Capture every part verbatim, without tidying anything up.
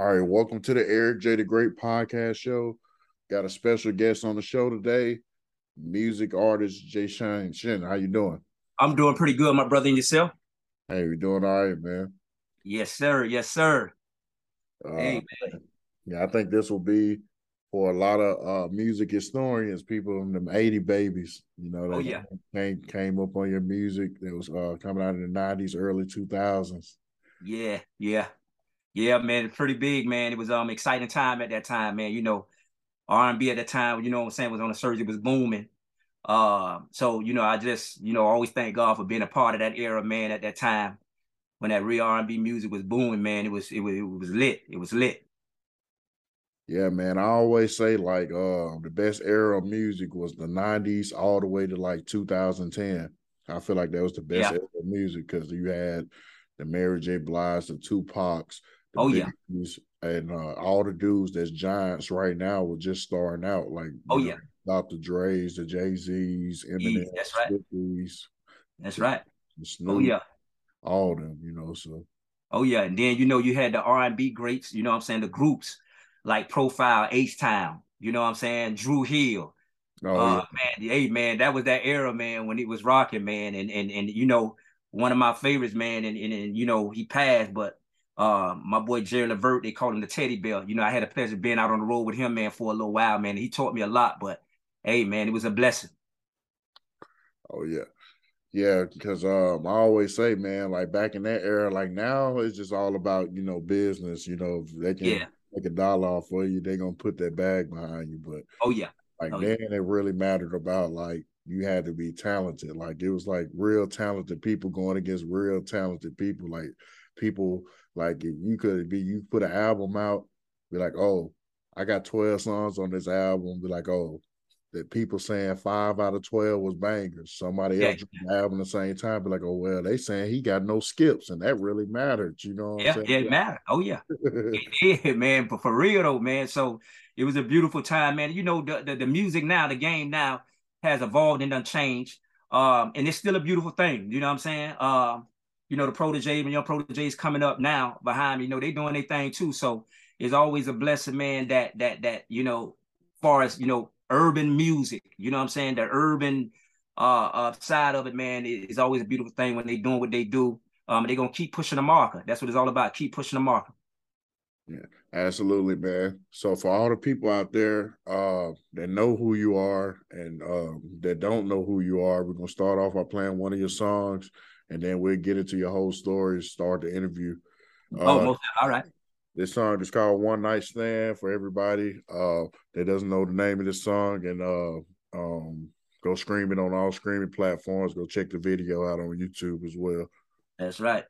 All right, welcome to the Eric J. the Great podcast show. Got a special guest on the show today, music artist Jay Shine. Shin, how you doing? I'm doing pretty good, my brother, and yourself? Hey, we're doing all right, man. Yes, sir. Yes, sir. Uh, hey, man. Yeah, I think this will be for a lot of uh, music historians, people in them eighty babies, you know, that oh, yeah. came, came up on your music that was uh, coming out in the nineties, early two thousands. Yeah, yeah. Yeah, man, pretty big, man. It was um exciting time at that time, man. You know, R and B at that time, you know what I'm saying, was on the surge. It was booming. Uh, so, you know, I just, you know, always thank God for being a part of that era, man, at that time when that real R and B music was booming, man. It was, it was, it was lit. It was lit. Yeah, man. I always say, like, uh, the best era of music was the nineties all the way to, like, two thousand ten. I feel like that was the best yeah. era of music because you had the Mary J. Blige, the Tupacs, oh yeah, and uh, all the dudes that's giants right now were just starting out, like oh yeah, know, Doctor Dre's, the Jay Z's, Eminem, that's right, Swifties, that's right, Snoop, oh yeah, all of them, you know. So oh yeah, and then you know you had the R and B greats, you know what I'm saying, the groups like Profile, H Town, you know what I'm saying, Drew Hill. Oh uh, yeah. man, hey man, that was that era, man, when it was rocking, man, and and and you know one of my favorites, man, and and, and you know he passed, but. Uh, my boy Gerald Levert, they call him the Teddy Bear. You know, I had a pleasure being out on the road with him, man, for a little while, man. He taught me a lot, but hey, man, it was a blessing. Oh yeah, yeah. Because um, I always say, man, like back in that era, like now it's just all about you know business. You know, if they can yeah. make a dollar off for you, they're gonna put that bag behind you. But oh yeah, like oh, then yeah. it really mattered about like you had to be talented. Like it was like real talented people going against real talented people. Like people. Like if you could be, you put an album out, be like, oh, I got twelve songs on this album. Be like, oh, that people saying five out of twelve was bangers. Somebody yeah. else dropped the album at the same time. Be like, oh, well, they saying he got no skips, and that really mattered. You know what yeah, I'm saying? Yeah, it mattered. Oh yeah, it did, man. But for real though, man. So it was a beautiful time, man. You know, the the, the music now, the game now has evolved and done changed. Um, and it's still a beautiful thing. You know what I'm saying? Um. You know, the protege and young proteges coming up now behind me, you know, they doing their thing too. So it's always a blessing, man, that, that, that, you know, far as, you know, urban music, you know what I'm saying? The urban uh, uh side of it, man, is always a beautiful thing when they doing what they do. Um, they're going to keep pushing the marker. That's what it's all about. Keep pushing the marker. Yeah, absolutely, man. So for all the people out there uh, that know who you are and um, that don't know who you are, we're going to start off by playing one of your songs. And then we'll get into your whole story, start the interview. Oh, uh, most, all right. This song is called One Night Stand for everybody uh, that doesn't know the name of this song. And uh, um, go stream it on all streaming platforms. Go check the video out on YouTube as well. That's right.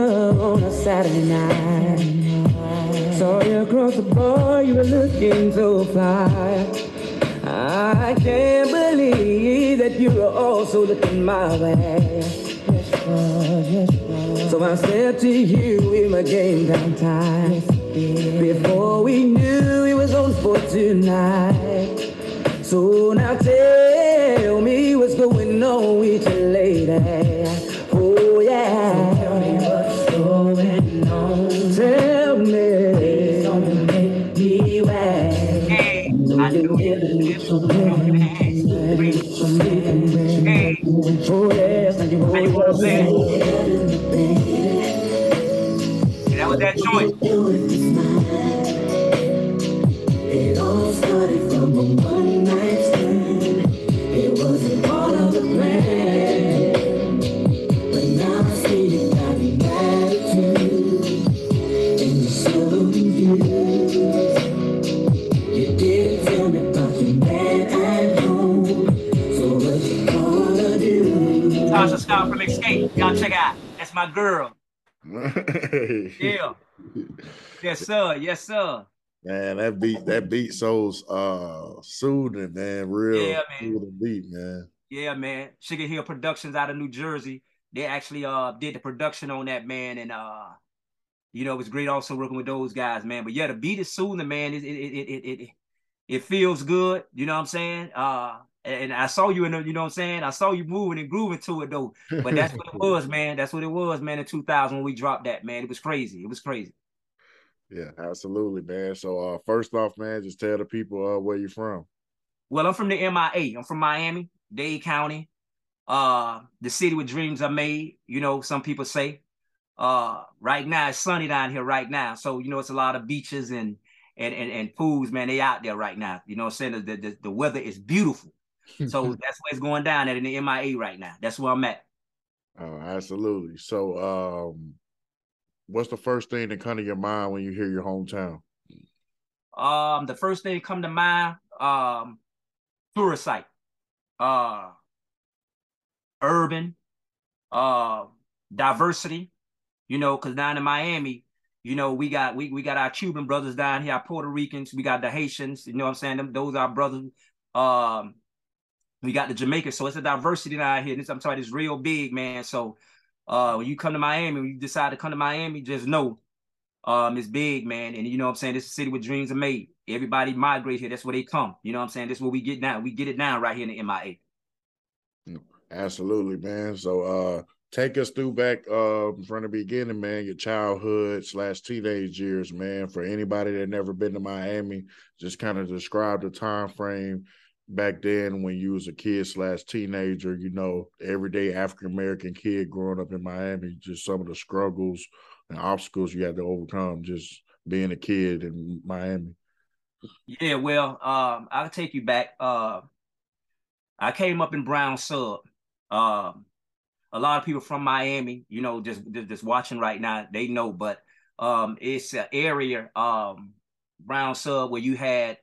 On a Saturday night, saw you across the bar, you were looking so fly. I can't believe that you were also looking my way. Yes, sir, yes, sir. So I said to you in my game downtown. Yes, before we knew it was on for tonight. So now tell me what's going on with your lady. Oh yeah. Tell me, please don't make me wet. Hey, I do it little bit. That was that joint. It all started from a one night stand. It wasn't part of the plan. But now I see you got me back to Xscape. Y'all check out. That's my girl. Yeah. Yes, sir. Yes, sir. Man, that beat, that beat so uh soothing, man. Real yeah, man. Soothing beat, man. Yeah, man. Sugar Hill Productions out of New Jersey. They actually uh did the production on that, man, and uh you know, it was great also working with those guys, man. But yeah, the beat is soothing, man. It it it it it it feels good, you know what I'm saying? Uh and I saw you in the, you know what I'm saying? I saw you moving and grooving to it though. But that's what it was, man. That's what it was, man, in two thousand when we dropped that, man. It was crazy. It was crazy. Yeah, absolutely, man. So uh first off, man, just tell the people uh where you're from. Well, I'm from the M I A. I'm from Miami, Dade County. Uh, the city where dreams are made, you know, some people say. Uh, right now it's sunny down here right now. So, you know, it's a lot of beaches and and and, and pools, man. They out there right now. You know what I'm saying? The, the, the weather is beautiful. So that's where it's going down at in the M I A right now. That's where I'm at. Oh, absolutely. So um what's the first thing that come to your mind when you hear your hometown? Um, the first thing that come to mind, um, tourist site. Uh urban, uh, diversity, you know, because down in Miami, you know, we got we we got our Cuban brothers down here, our Puerto Ricans, we got the Haitians, you know what I'm saying? Them, those are our brothers. Um, we got the Jamaicans, so it's a diversity down here. This, I'm sorry, it's real big, man. So uh, when you come to Miami, when you decide to come to Miami, just know um, it's big, man. And you know what I'm saying? This is a city where dreams are made. Everybody migrate here. That's where they come. You know what I'm saying? That's where we get now. We get it now right here in the M I A. Absolutely, man. So uh take us through back uh from the beginning, man, your childhood slash teenage years, man. For anybody that never been to Miami, just kind of describe the time frame back then when you was a kid slash teenager, you know, everyday African American kid growing up in Miami, just some of the struggles and obstacles you had to overcome just being a kid in Miami. Yeah, well, um, I'll take you back. Uh I came up in Brown Sub. Um, a lot of people from Miami, you know, just just, just watching right now, they know. But um, it's an area, um, Brown Sub, where you had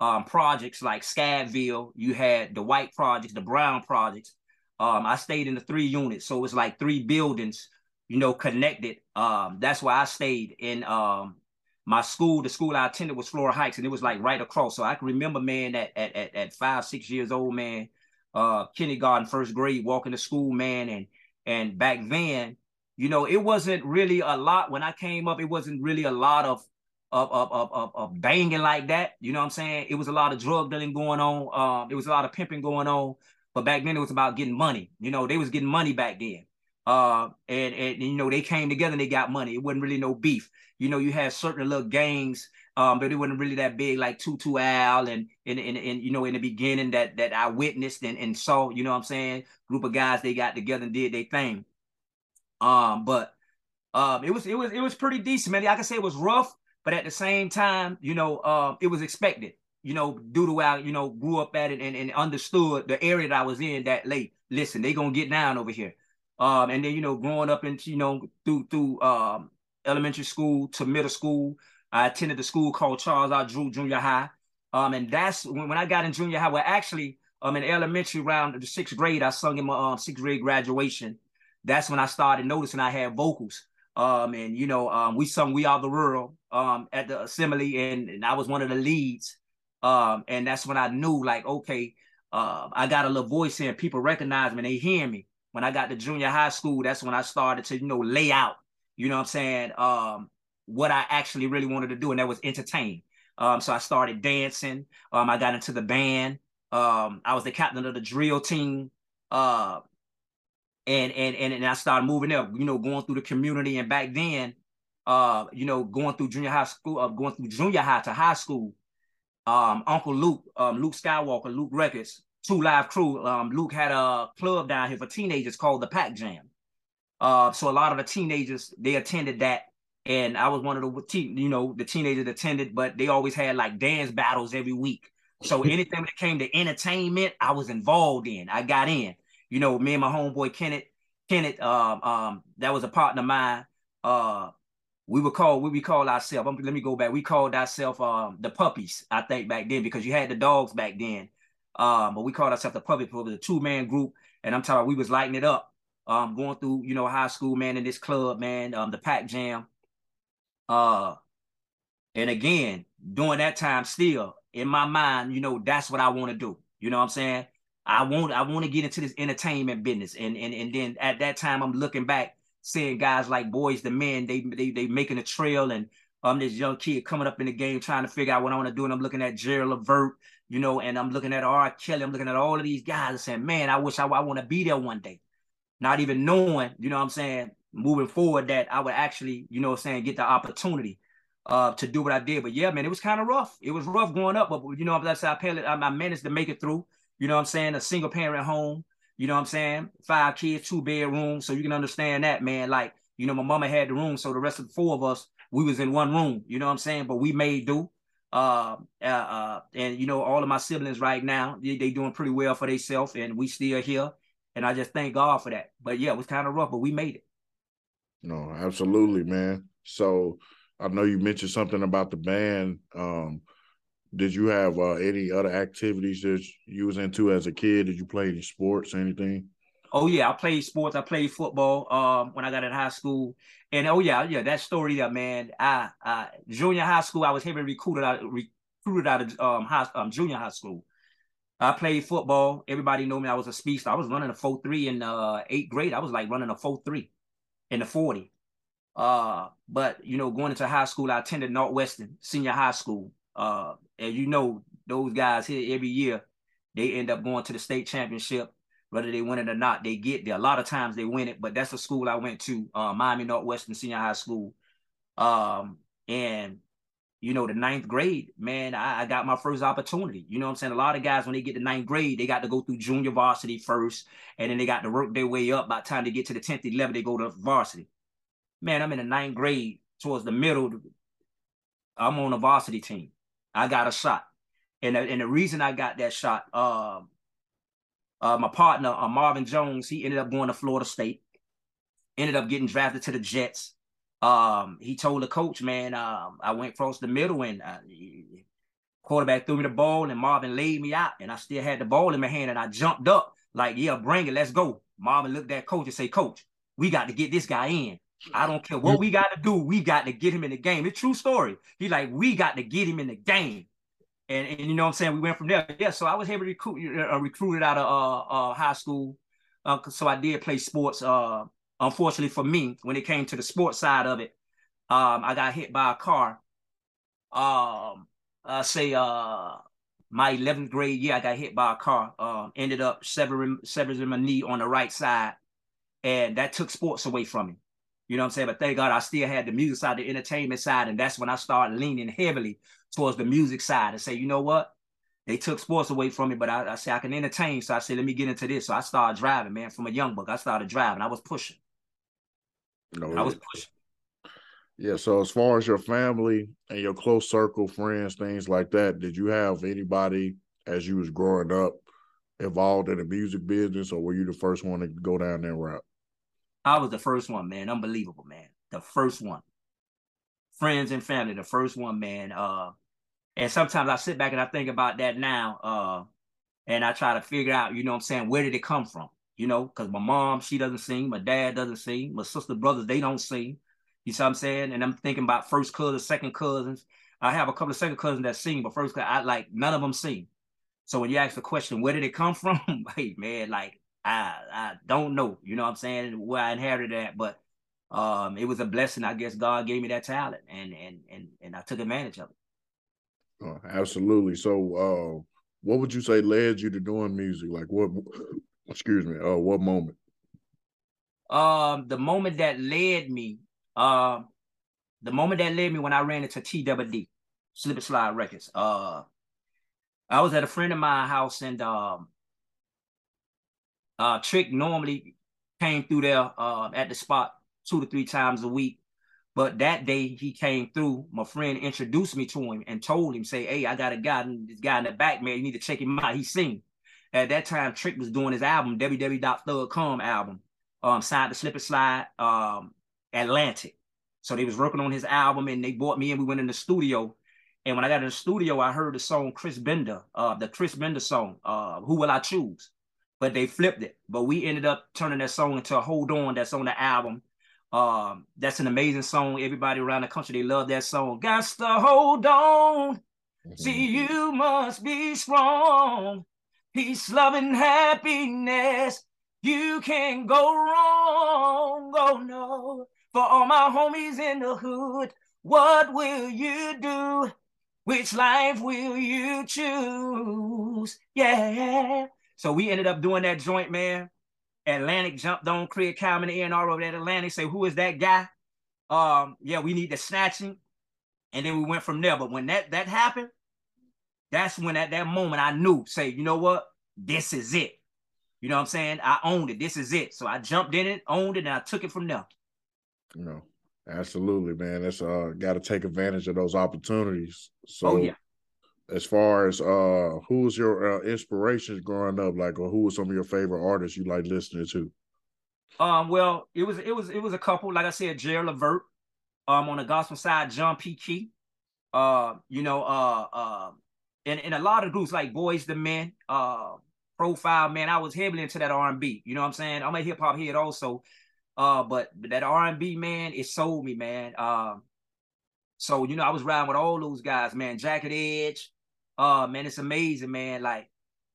um, projects like Scadville. You had the white projects, the brown projects. Um, I stayed in the three units, so it's like three buildings, you know, connected. Um, that's where I stayed in um, my school. The school I attended was Flora Heights, and it was like right across. So I can remember, man, that at at at five, six years old, man. Uh, kindergarten, first grade, walking to school, man, and and back then, you know, it wasn't really a lot. When I came up, it wasn't really a lot of of of of, of banging like that. You know what I'm saying? It was a lot of drug dealing going on. Um, it was a lot of pimping going on. But back then, it was about getting money. You know, they was getting money back then. Uh, and and you know, they came together and they got money. It wasn't really no beef. You know, you had certain little gangs. Um, but it wasn't really that big, like Tutu Al and, and, and, and, you know, in the beginning that, that I witnessed and, and saw, you know what I'm saying? Group of guys, they got together and did their thing. Um, but um, it was, it was, it was pretty decent, man. I can say it was rough, but at the same time, you know, um, it was expected, you know, due to how, you know, grew up at it and, and understood the area that I was in that late. Listen, they gonna get down over here. Um, and then, you know, growing up and, you know, through, through um, elementary school to middle school, I attended a school called Charles R. Drew Junior High. Um, and that's when, when I got in junior high, well, actually, um, in elementary round of the sixth grade, I sung in my um, sixth grade graduation. That's when I started noticing I had vocals. Um, and, you know, um, we sung We Are the World um, at the assembly, and, and I was one of the leads. Um, and that's when I knew, like, okay, uh, I got a little voice here. People recognize me, and they hear me. When I got to junior high school, that's when I started to, you know, lay out, you know what I'm saying, um, what I actually really wanted to do, and that was entertain. Um, so I started dancing. Um, I got into the band. Um, I was the captain of the drill team. Uh, and, and, and, and I started moving up, you know, going through the community. And back then, uh, you know, going through junior high school, uh, going through junior high to high school, um, Uncle Luke, um, Luke Skywalker, Luke Records, Two Live Crew. Um, Luke had a club down here for teenagers called the Pack Jam. Uh, so a lot of the teenagers, they attended that. And I was one of the, teen, you know, the teenagers attended, but they always had like dance battles every week. So anything that came to entertainment, I was involved in. I got in, you know, me and my homeboy, Kenneth, Kenneth, um, um, that was a partner of mine. Uh, we would call, we, we called ourselves, um, let me go back. We called ourselves um, the Puppies, I think back then, because you had the dogs back then. Um, but we called ourselves the Puppies. It was a two man group. And I'm talking, we was lighting it up. um, going through, you know, high school, man, in this club, man, um, the Pac Jam. Uh, and again, during that time still, in my mind, you know, that's what I want to do. You know what I'm saying? I want I want to get into this entertainment business. And, and and then at that time, I'm looking back, seeing guys like Boys the Men, they they they making a trail, and I'm um, this young kid coming up in the game trying to figure out what I want to do. And I'm looking at Gerald Levert, you know, and I'm looking at R. Kelly. I'm looking at all of these guys and saying, man, I wish I, I want to be there one day. Not even knowing, you know what I'm saying, moving forward, that I would actually, you know what I'm saying, get the opportunity uh, to do what I did. But yeah, man, it was kind of rough. It was rough growing up. But, you know, like I said, I, I managed to make it through. You know what I'm saying? A single parent home, you know what I'm saying? Five kids, two bedrooms. So you can understand that, man. Like, you know, my mama had the room. So the rest of the four of us, we was in one room, you know what I'm saying? But we made do. Uh, uh, uh, and, you know, all of my siblings right now, they, they doing pretty well for themselves, and we still here. And I just thank God for that. But yeah, it was kind of rough, but we made it. No, absolutely, man. So I know you mentioned something about the band. Um, Did you have uh, any other activities that you was into as a kid? Did you play any sports or anything? Oh, yeah. I played sports. I played football um, when I got in high school. And, oh, yeah, yeah, that story there, man. I, I junior high school, I was heavily recruited out, recruited out of um, high, um, junior high school. I played football. Everybody knew me. I was a speed star. I was running a four three in uh, eighth grade. I was, like, running a four three in the forty. Uh, but, you know, going into high school, I attended Northwestern Senior High School. Uh, and you know, those guys here every year, they end up going to the state championship, whether they win it or not, they get there. A lot of times they win it, but that's the school I went to, uh, Miami Northwestern Senior High School. Um, and, you know, the ninth grade, man, I, I got my first opportunity. You know what I'm saying? A lot of guys, when they get to ninth grade, they got to go through junior varsity first, and then they got to work their way up. By the time they get to the tenth, eleventh, they go to varsity. Man, I'm in the ninth grade, towards the middle, I'm on a varsity team. I got a shot. And, and the reason I got that shot, um, uh, my partner, uh, Marvin Jones, he ended up going to Florida State, ended up getting drafted to the Jets. Um, he told the coach, man, um, I went across the middle, and uh, quarterback threw me the ball, and Marvin laid me out, and I still had the ball in my hand, and I jumped up like, yeah, bring it, let's go. Marvin looked at coach and said, coach, we got to get this guy in. I don't care what we got to do. We got to get him in the game. It's a true story. He like, we got to get him in the game. And, and you know what I'm saying? We went from there. Yeah, so I was heavily recruit, uh, recruited out of uh, uh, high school. Uh, so I did play sports. Uh, unfortunately for me, when it came to the sports side of it, um, I got hit by a car. Um, I say uh, my eleventh grade year, I got hit by a car. Uh, ended up severing, severing my knee on the right side. And that took sports away from me. You know what I'm saying? But thank God I still had the music side, the entertainment side. And that's when I started leaning heavily towards the music side and say, you know what? They took sports away from me, but I, I say I can entertain. So I said, let me get into this. So I started driving, man, from a young buck. I started driving. I was pushing. No, I was pushing. Yeah. So as far as your family and your close circle, friends, things like that, did you have anybody as you was growing up involved in the music business, or were you the first one to go down that route? I was the first one, man. Unbelievable, man. The first one. Friends and family, the first one, man. Uh, and sometimes I sit back and I think about that now, uh, and I try to figure out, you know what I'm saying, where did it come from? You know, because my mom, she doesn't sing. My dad doesn't sing. My sister, brothers, they don't sing. You see what I'm saying? And I'm thinking about first cousins, second cousins. I have a couple of second cousins that sing, but first, I like, none of them sing. So when you ask the question, where did it come from? Hey, man, like, I, I don't know, you know what I'm saying, where I inherited that, but um, it was a blessing. I guess God gave me that talent, and and and and I took advantage of it. Oh, absolutely. So uh, what would you say led you to doing music? Like what, excuse me, uh, what moment? Um, the moment that led me, uh, the moment that led me when I ran into T W D, Slip and Slide Records. Uh, I was at a friend of my house, and um, Uh, Trick normally came through there uh, at the spot two to three times a week. But that day he came through, my friend introduced me to him and told him, say, hey, I got a guy, this guy in the back, man, you need to check him out. He sing. At that time, Trick was doing his album, W W W dot thug com album, um, signed to Slip and Slide, um, Atlantic. So they was working on his album, and they brought me in. We went in the studio. And when I got in the studio, I heard the song Chris Bender, uh, the Chris Bender song, uh, Who Will I Choose? but they flipped it. But we ended up turning that song into a Hold On that's on the album. Um, that's an amazing song. Everybody around the country, they love that song. Gots to hold on. Mm-hmm. See, you must be strong. Peace, love, and happiness. You can't go wrong. Oh, no. For all my homies in the hood, what will you do? Which life will you choose? Yeah. So we ended up doing that joint, man. Atlantic jumped on Craig Calvin, the A and R over at Atlantic, say, who is that guy? Um, yeah, we need to snatch him. And then we went from there. But when that that happened, that's when at that moment I knew, say, you know what? This is it. You know what I'm saying? I owned it. This is it. So I jumped in it, owned it, and I took it from there. You know, absolutely, man. That's uh got to take advantage of those opportunities. So oh, yeah. As far as uh, who was your uh, inspirations growing up, like, or who were some of your favorite artists you like listening to? Um, well, it was it was it was a couple. Like I said, Gerald Levert. Um, on the gospel side, John P. Key. Uh, you know, uh, uh, and and a lot of groups like Boys the Men, uh, Profile. Man, I was heavily into that R and B. You know what I'm saying? I'm a hip hop head also, uh, but that R and B, man, it sold me, man. Uh, so you know, I was riding with all those guys, man. Jacket Edge. Uh, man, it's amazing, man. Like,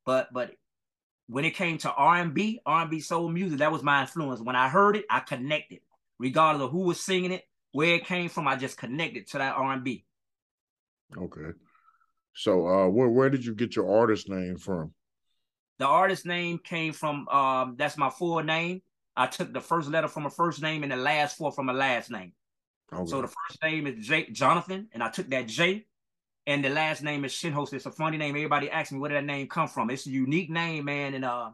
but but when it came to R and B, R and B soul music, that was my influence. When I heard it, I connected. Regardless of who was singing it, where it came from, I just connected to that R and B. Okay. So uh, where, where did you get your artist name from? The artist name came from, um, that's my full name. I took the first letter from a first name and the last four from a last name. Okay. So the first name is J Jonathan, and I took that J. And the last name is Shinhos. It's a funny name. Everybody asks me, where did that name come from? It's a unique name, man. And uh,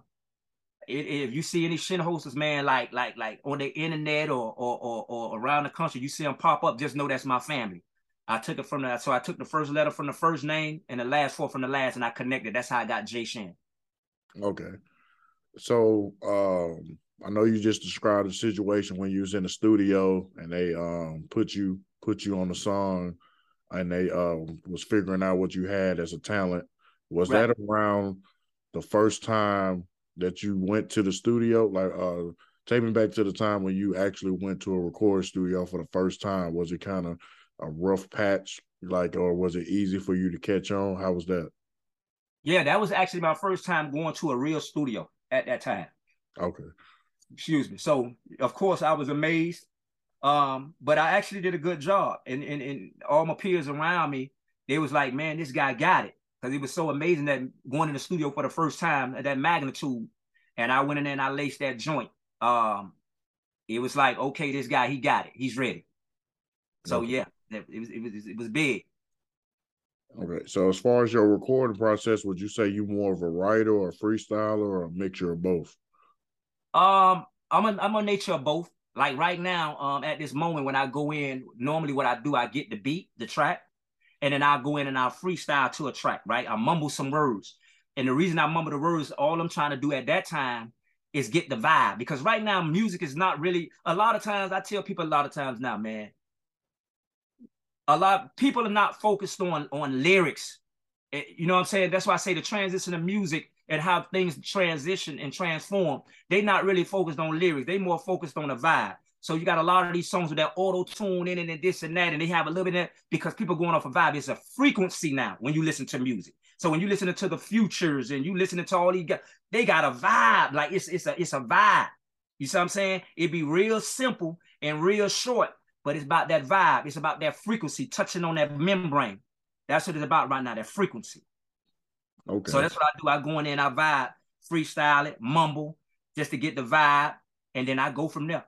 it, it, if you see any Shinhoses, man, like like like on the internet or, or or or around the country, you see them pop up, just know that's my family. I took it from that. So I took the first letter from the first name and the last four from the last, and I connected. That's how I got Jay Shine. Okay. So um, I know you just described the situation when you was in the studio and they um put you put you on the song. And they uh, was figuring out what you had as a talent. Was right. that around the first time that you went to the studio? Like, uh, take me back to the time when you actually went to a recording studio for the first time. Was it kind of a rough patch, like, or was it easy for you to catch on? How was that? Yeah, that was actually my first time going to a real studio at that time. Okay. Excuse me. So, of course, I was amazed. Um, but I actually did a good job, and, and and all my peers around me, they was like, man, this guy got it, because it was so amazing that going in the studio for the first time at that magnitude, and I went in there and I laced that joint. Um, it was like, okay, this guy, he got it, he's ready. So okay. yeah, it, it was it was it was big. Okay, so as far as your recording process, would you say you more of a writer or a freestyler or a mixture of both? Um, I'm a I'm a nature of both. Like right now, um, at this moment, when I go in, normally what I do, I get the beat, the track, and then I'll go in and I'll freestyle to a track, right? I mumble some words. And the reason I mumble the words, all I'm trying to do at that time is get the vibe. Because right now, music is not really, a lot of times, I tell people a lot of times now, man, a lot, people are not focused on, on lyrics. It, you know what I'm saying? That's why I say the transition of music and how things transition and transform. They not really focused on lyrics. They more focused on the vibe. So you got a lot of these songs with that auto-tune in and this and that, and they have a little bit of that because people going off a vibe. It's a frequency now when you listen to music. So when you listen to the Futures and you listening to all these guys, they got a vibe. Like it's it's a it's a vibe. You see what I'm saying? It'd be real simple and real short, but it's about that vibe. It's about that frequency, touching on that membrane. That's what it's about right now, that frequency. Okay. So that's what I do. I go in there and I vibe, freestyle it, mumble, just to get the vibe, and then I go from there.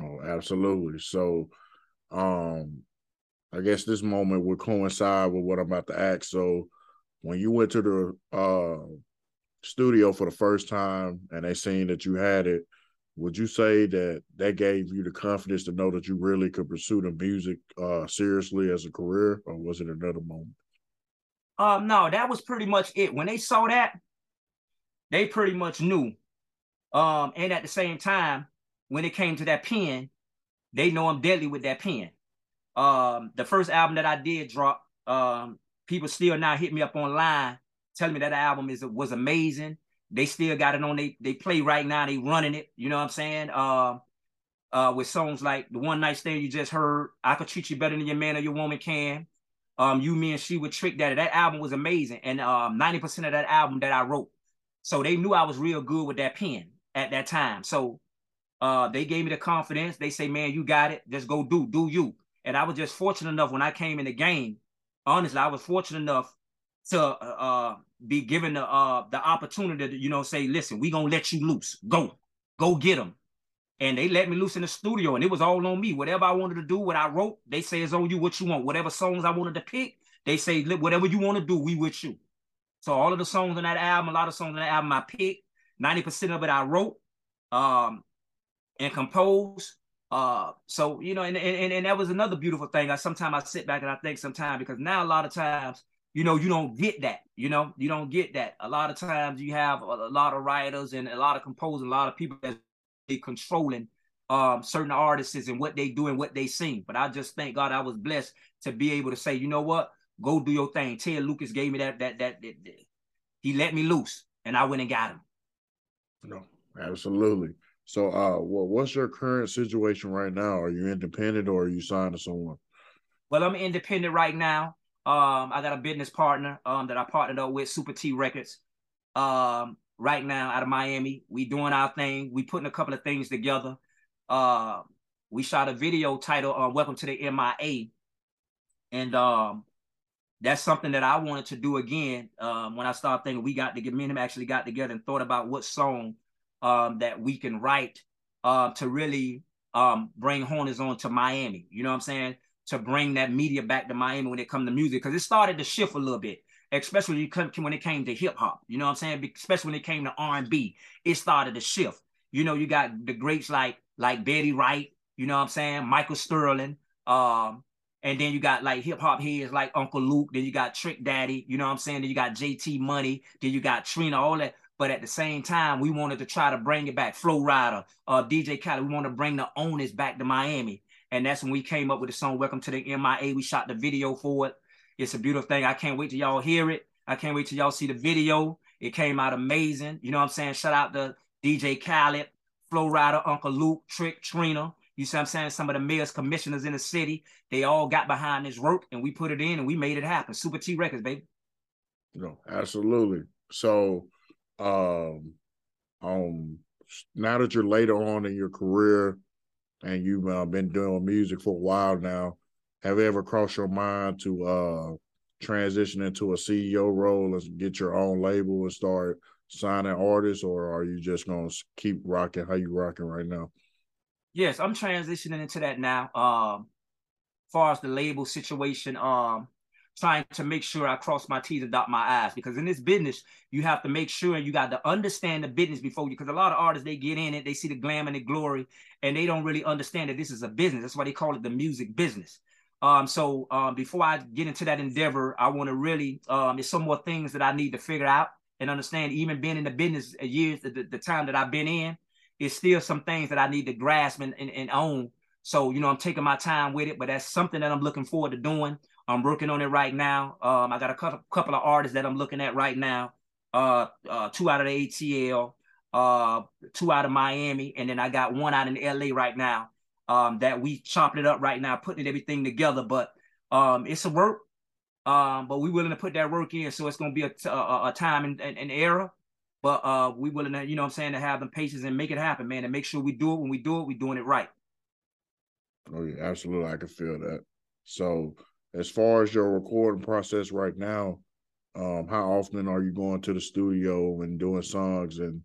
Oh, absolutely. So um, I guess this moment would coincide with what I'm about to ask. So when you went to the uh, studio for the first time and they seen that you had it, would you say that that gave you the confidence to know that you really could pursue the music uh, seriously as a career, or was it another moment? Um, no, that was pretty much it. When they saw that, they pretty much knew. Um, and at the same time, when it came to that pen, they know I'm deadly with that pen. Um, the first album that I did drop, um, people still now hit me up online telling me that the album is was amazing. They still got it on. They they play right now. They running it. You know what I'm saying? Uh, uh, with songs like The One Night Stand you just heard, I Could Treat You Better Than Your Man or Your Woman Can, um, You, Me, and She with Trick Daddy. That album was amazing. And um, ninety percent of that album that I wrote. So they knew I was real good with that pen at that time. So uh, they gave me the confidence. They say, man, you got it. Just go do, do you. And I was just fortunate enough when I came in the game, honestly, I was fortunate enough to uh, be given the uh, the opportunity to, you know, say, listen, we going to let you loose. Go. Go get them. And they let me loose in the studio, and it was all on me. Whatever I wanted to do, what I wrote, they say it's on you, what you want. Whatever songs I wanted to pick, they say, whatever you want to do, we with you. So all of the songs on that album, a lot of songs on that album I picked, ninety percent of it I wrote um, and composed. Uh, so, you know, and, and, and that was another beautiful thing. I sometimes I sit back and I think sometimes, because now a lot of times, you know, you don't get that, you know, you don't get that. A lot of times you have a, a lot of writers and a lot of composers, a lot of people that's controlling um, certain artists and what they do and what they sing. But I just thank God I was blessed to be able to say, you know what, go do your thing. Ted Lucas gave me that, that, that, that, that. He let me loose and I went and got him. No, absolutely. So uh, well, what's your current situation right now? Are you independent or are you signed to someone? Well, I'm independent right now. Um, I got a business partner um, that I partnered up with, Super T Records, um, right now out of Miami. We doing our thing. We putting a couple of things together. Uh, we shot a video titled uh, Welcome to the M I A. And um, that's something that I wanted to do again um, when I started thinking we got to get, me and him actually got together and thought about what song Um, that we can write uh, to really um, bring Hornets on to Miami. You know what I'm saying? To bring that media back to Miami when it comes to music, because it started to shift a little bit, especially when it came to hip hop. You know what I'm saying? Especially when it came to R and B, it started to shift. You know, you got the greats like like Betty Wright. You know what I'm saying? Michael Sterling. Um, and then you got like hip hop heads like Uncle Luke. Then you got Trick Daddy. You know what I'm saying? Then you got J T Money. Then you got Trina. All that. But at the same time, we wanted to try to bring it back. Flo Rida, uh, D J Khaled, we want to bring the onus back to Miami. And that's when we came up with the song, Welcome to the M I A. We shot the video for it. It's a beautiful thing. I can't wait till y'all hear it. I can't wait till y'all see the video. It came out amazing. You know what I'm saying? Shout out to D J Khaled, Flo Rida, Uncle Luke, Trick, Trina. You see what I'm saying? Some of the mayor's commissioners in the city, they all got behind this work and we put it in and we made it happen. Super T Records, baby. No, absolutely. So... Um, um, now that you're later on in your career and you've uh, been doing music for a while now, have you ever crossed your mind to uh, transition into a C E O role and get your own label and start signing artists, or are you just going to keep rocking how you rocking right now? Yes, I'm transitioning into that now. Um, as far as the label situation, um, trying to make sure I cross my T's and dot my I's, because in this business, you have to make sure you got to understand the business before you, because a lot of artists, they get in it, they see the glam and the glory, and they don't really understand that this is a business. That's why they call it the music business. Um, so um, before I get into that endeavor, I want to really, um, there's some more things that I need to figure out and understand. Even being in the business years, the, the time that I've been in, it's still some things that I need to grasp and, and, and own. So, you know, I'm taking my time with it, but that's something that I'm looking forward to doing. I'm working on it right now. Um, I got a couple, couple of artists that I'm looking at right now. Uh, uh, two out of the A T L, uh, two out of Miami, and then I got one out in L A right now um, that we chopping it up right now, putting everything together. But um, it's a work, um, but we're willing to put that work in. So it's going to be a, a, a time and an era, but uh, we're willing to, you know what I'm saying, to have the patience and make it happen, man, and make sure we do it. When we do it, we're doing it right. Oh, yeah, absolutely. I can feel that. So... as far as your recording process right now, um, how often are you going to the studio and doing songs, and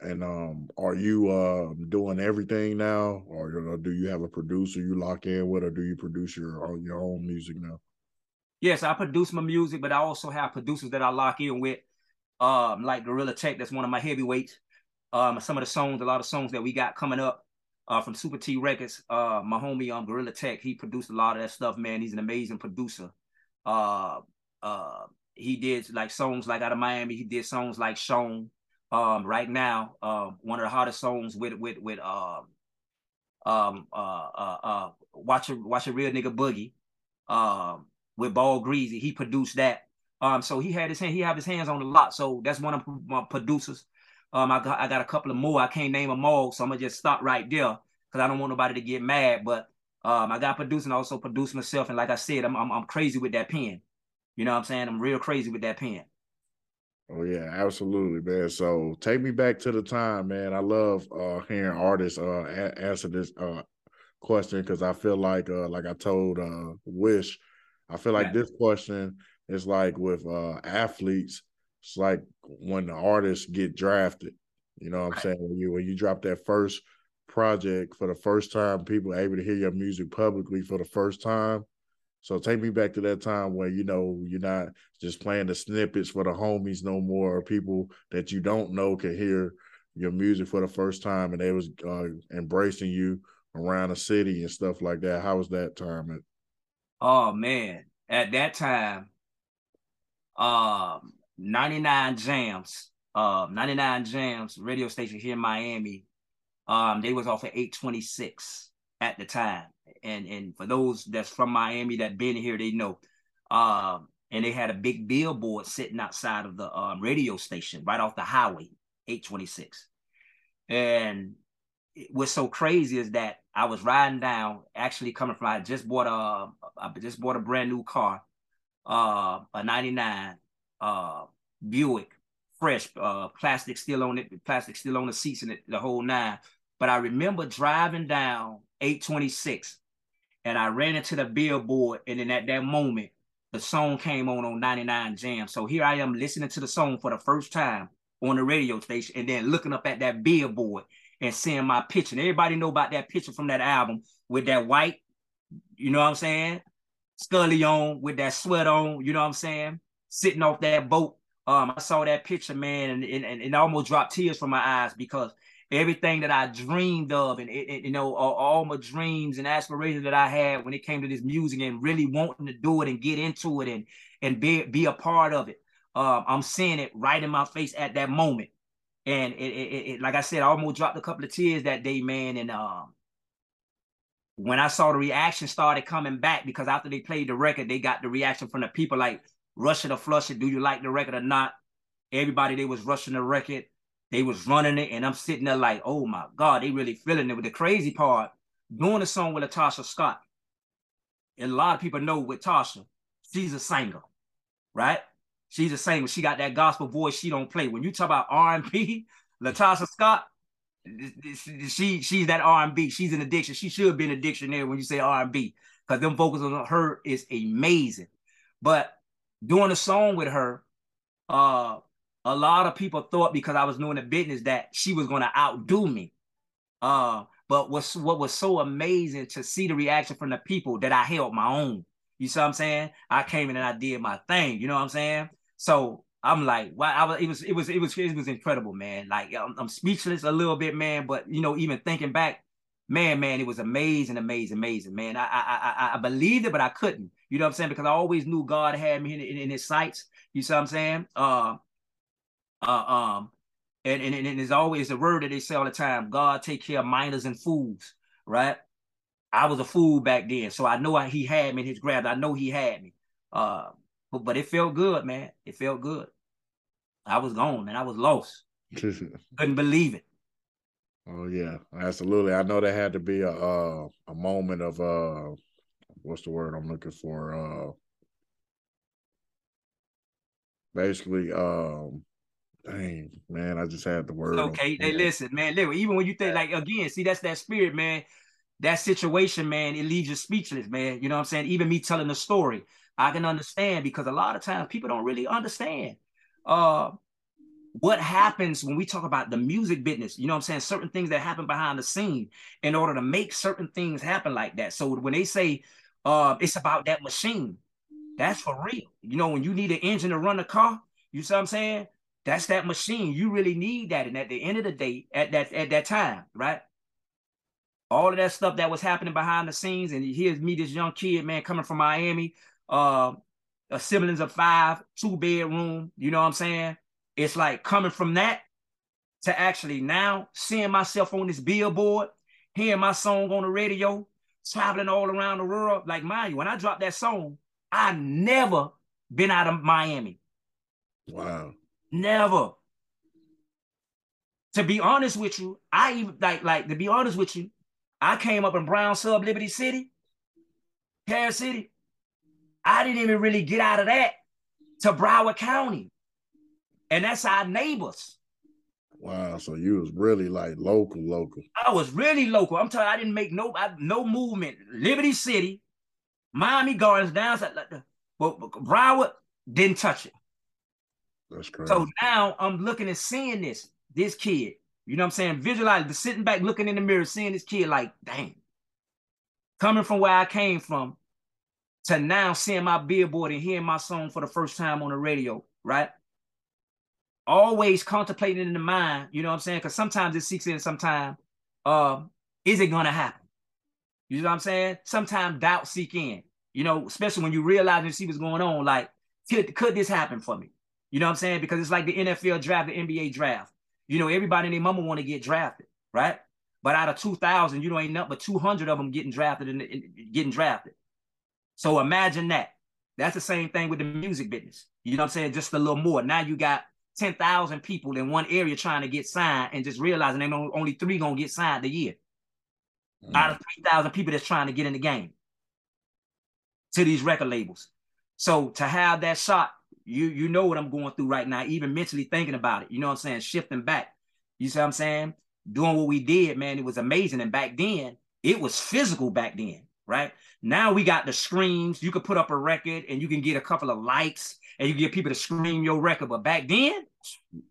and um, are you uh, doing everything now, or you know, do you have a producer you lock in with, or do you produce your your own music now? Yes, I produce my music, but I also have producers that I lock in with, um, like Gorilla Tech. That's one of my heavyweights. Um, some of the songs, a lot of songs that we got coming up. Uh, from Super T Records, uh, my homie um, Gorilla Tech, he produced a lot of that stuff, man. He's an amazing producer. Uh, uh, he did like songs like out of Miami. He did songs like Shown. Um, right now, uh, one of the hottest songs with with with um, um, uh, uh, uh, watch a watch a real nigga boogie, um, with Ball Greasy. He produced that. Um, so he had his hand, he have his hands on a lot. So that's one of my producers. Um, I got I got a couple of more. I can't name them all, so I'm gonna just stop right there because I don't want nobody to get mad. But um, I got produced and also produced myself. And like I said, I'm I'm, I'm crazy with that pen. You know what I'm saying? I'm real crazy with that pen. Oh, yeah, absolutely, man. So take me back to the time, man. I love uh, hearing artists uh, answer this uh, question because I feel like, uh, like I told uh, Wish, I feel like yeah. this question is like with uh, athletes. It's like when the artists get drafted, you know what I'm right. saying? When you, when you drop that first project for the first time, people are able to hear your music publicly for the first time. So take me back to that time where, you know, you're not just playing the snippets for the homies no more. Or people that you don't know can hear your music for the first time and they was uh, embracing you around the city and stuff like that. How was that time? Oh, man. At that time, um, ninety-nine Jams, uh, ninety-nine Jams radio station here in Miami, um, they was off at eight twenty-six at the time. And and for those that's from Miami that been here, they know. Um, and they had a big billboard sitting outside of the um, radio station right off the highway, eight twenty-six. And what's so crazy is that I was riding down, actually coming from, I just bought a, I just bought a brand new car, uh, a ninety-nine uh, Buick, fresh, uh, plastic still on it, plastic still on the seats and it, the whole nine. But I remember driving down eight twenty-six, and I ran into the billboard, and then at that moment, the song came on on ninety-nine Jams. So here I am listening to the song for the first time on the radio station, and then looking up at that billboard and seeing my picture. And everybody know about that picture from that album with that white, you know what I'm saying, scully on, with that sweat on, you know what I'm saying, sitting off that boat. Um, I saw that picture, man, and and, and it almost dropped tears from my eyes because everything that I dreamed of and, it, it, you know, all, all my dreams and aspirations that I had when it came to this music and really wanting to do it and get into it and, and be, be a part of it. Um, I'm seeing it right in my face at that moment. And it, it, it, like I said, I almost dropped a couple of tears that day, man. And um, when I saw the reaction started coming back, because after they played the record, they got the reaction from the people like, rush it or flush it, do you like the record or not? Everybody, they was rushing the record. They was running it, and I'm sitting there like, oh, my God, they really feeling it. With the crazy part, doing a song with Latasha Scott, and a lot of people know with Tasha, she's a singer, right? She's a singer. She got that gospel voice she don't play. When you talk about R and B, Latasha Scott, she, she's that R and B. She's in the dictionary. She should be in the dictionary when you say R and B, because them vocals on her is amazing. But doing a song with her, uh, a lot of people thought because I was doing the business that she was going to outdo me. Uh, but what's, what was so amazing to see the reaction from the people that I held my own. You see what I'm saying? I came in and I did my thing. You know what I'm saying? So I'm like, wow, I was, it was, it was, it was, it was incredible, man. Like I'm, I'm speechless a little bit, man. But you know, even thinking back, man, man, it was amazing, amazing, amazing, man. I, I, I, I believed it, but I couldn't. You know what I'm saying? Because I always knew God had me in, in, in His sights. You see what I'm saying? Uh, Uh, um, and, and, and there's always a word that they say all the time, God take care of minors and fools, right? I was a fool back then, so I know I, he had me in his grasp. I know he had me. Uh, but, but it felt good, man. It felt good. I was gone, man. I was lost. Couldn't believe it. Oh, yeah, absolutely. I know there had to be a uh, a moment of, uh, what's the word I'm looking for? Uh, basically, um, dang, man, I just had the word. Okay, they listen, man. Even when you think, like, again, see, that's that spirit, man. That situation, man, it leaves you speechless, man. You know what I'm saying? Even me telling the story, I can understand because a lot of times people don't really understand uh, what happens when we talk about the music business. You know what I'm saying? Certain things that happen behind the scene in order to make certain things happen like that. So when they say uh, it's about that machine, that's for real. You know, when you need an engine to run a car, you see what I'm saying? That's that machine. You really need that. And at the end of the day, at that at that time, right? All of that stuff that was happening behind the scenes. And here's me, this young kid, man, coming from Miami, uh, a siblings of five, two bedroom. You know what I'm saying? It's like coming from that to actually now seeing myself on this billboard, hearing my song on the radio, traveling all around the world. Like, mind you, when I dropped that song, I never been out of Miami. Wow. Never. to be honest with you, I even like like to be honest with you, I came up in Brown Sub, Liberty City, Harris City. I didn't even really get out of that to Broward County, and that's our neighbors. Wow, so you was really like local, local. I was really local. I'm telling you, I didn't make no I, no movement. Liberty City, Miami Gardens, downside, but Broward didn't touch it. That's crazy. So now I'm looking and seeing this, this kid, you know what I'm saying? Visualizing, sitting back, looking in the mirror, seeing this kid like, dang. Coming from where I came from to now seeing my billboard and hearing my song for the first time on the radio, right? Always contemplating in the mind, you know what I'm saying? Because sometimes it seeks in, sometimes um, is it going to happen? You know what I'm saying? Sometimes doubt seek in, you know, especially when you realize and see what's going on, like, could, could this happen for me? You know what I'm saying? Because it's like the N F L draft, the N B A draft. You know, everybody and their mama want to get drafted, right? But out of two thousand, you know, ain't nothing but two hundred of them getting drafted and, and getting drafted. So imagine that. That's the same thing with the music business. You know what I'm saying? Just a little more. Now you got ten thousand people in one area trying to get signed and just realizing they know only three going to get signed a year. Mm. Out of three thousand people that's trying to get in the game to these record labels. So to have that shot, you you know what I'm going through right now, even mentally thinking about it. You know what I'm saying? Shifting back. You see what I'm saying? Doing what we did, man, it was amazing. And back then, it was physical back then, right? Now we got the screams. You could put up a record and you can get a couple of likes and you get people to scream your record. But back then,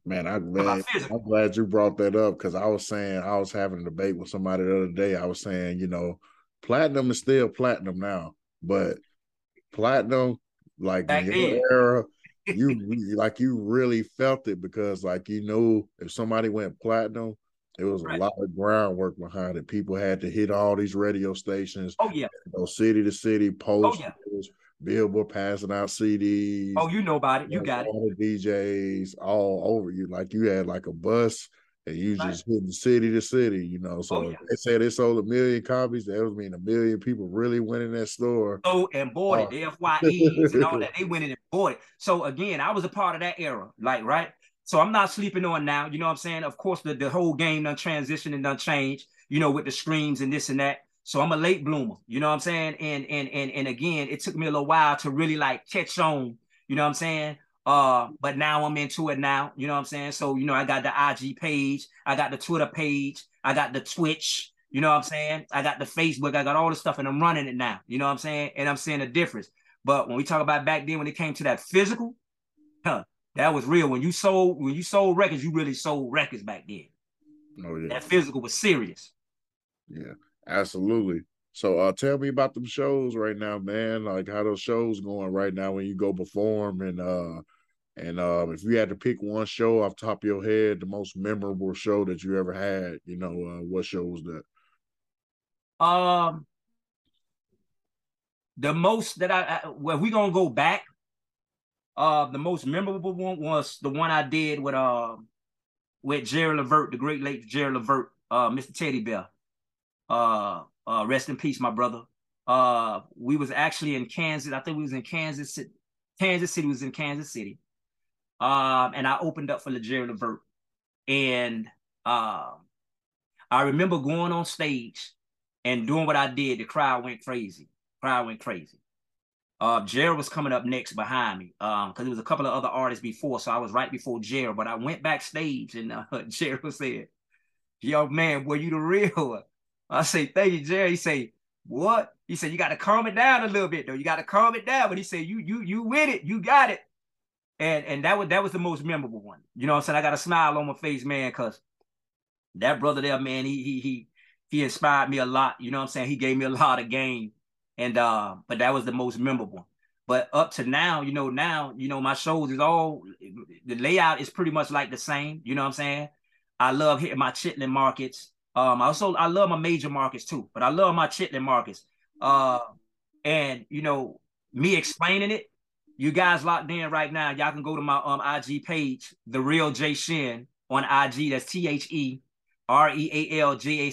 man, I'm glad, I'm glad you brought that up, because I was saying, I was having a debate with somebody the other day. I was saying, you know, platinum is still platinum now, but platinum, like back in your era, you like you really felt it, because like you know, if somebody went platinum, it was right. a lot of groundwork behind it. People had to hit all these radio stations. Oh yeah, you know, city to city, post, oh, yeah. Billboard passing out C Ds. Oh, you know about it. You, you know, got all it. The D Js all over you. Like you had like a bus, and you right. just hitting city to city. You know, so oh, yeah. they said they sold a million copies. That would mean a million people really went in that store. Oh, and bought oh. it. The F Y Es and all that. They went in and bought it. So again, I was a part of that era. Like right. So I'm not sleeping on now. You know what I'm saying? Of course, the, the whole game done transition and done change, you know, with the screams and this and that. So I'm a late bloomer, you know what I'm saying? And and and and again, it took me a little while to really like catch on, you know what I'm saying? Uh, but now I'm into it now, you know what I'm saying? So, you know, I got the I G page, I got the Twitter page, I got the Twitch, you know what I'm saying? I got the Facebook, I got all this stuff, and I'm running it now, you know what I'm saying? And I'm seeing a difference. But when we talk about back then, when it came to that physical, huh? That was real. When you sold, when you sold records, you really sold records back then. Oh, yeah. That physical was serious. Yeah, absolutely. So uh, tell me about them shows right now, man. Like how those shows going right now when you go perform, and uh, and uh, if you had to pick one show off the top of your head, the most memorable show that you ever had, you know, uh, what show was that? Um, the most that I, I well, we gonna go back. Uh, the most memorable one was the one I did with uh, with Gerald Levert, the great late Gerald Levert, uh, Mister Teddy Bear. Uh, uh, rest in peace, my brother. Uh, we was actually in Kansas. I think we was in Kansas City. Kansas City was in Kansas City. Um, and I opened up for Gerald Levert. And uh, I remember going on stage and doing what I did. The crowd went crazy. Crowd went crazy. Uh, Gerald was coming up next behind me, because um, there was a couple of other artists before, so I was right before Gerald. But I went backstage, and uh, Gerald said, "Yo, man, boy, you the real one." I say, "Thank you, Gerald." He say, "What?" He said, "You got to calm it down a little bit, though. You got to calm it down." But he said, "You, you, you with it? You got it." And and that was that was the most memorable one. You know what I'm saying? I got a smile on my face, man, because that brother there, man, he he he he inspired me a lot. You know what I'm saying? He gave me a lot of game. And uh, but that was the most memorable. But up to now, you know, now, you know, my shows is all, the layout is pretty much like the same. You know what I'm saying? I love hitting my chitlin markets. Um, I also, I love my major markets too, but I love my chitlin markets. Uh, and, you know, me explaining it, you guys locked in right now, y'all can go to my um I G page, The Real Jay Shin on I G. That's T H E R E A L J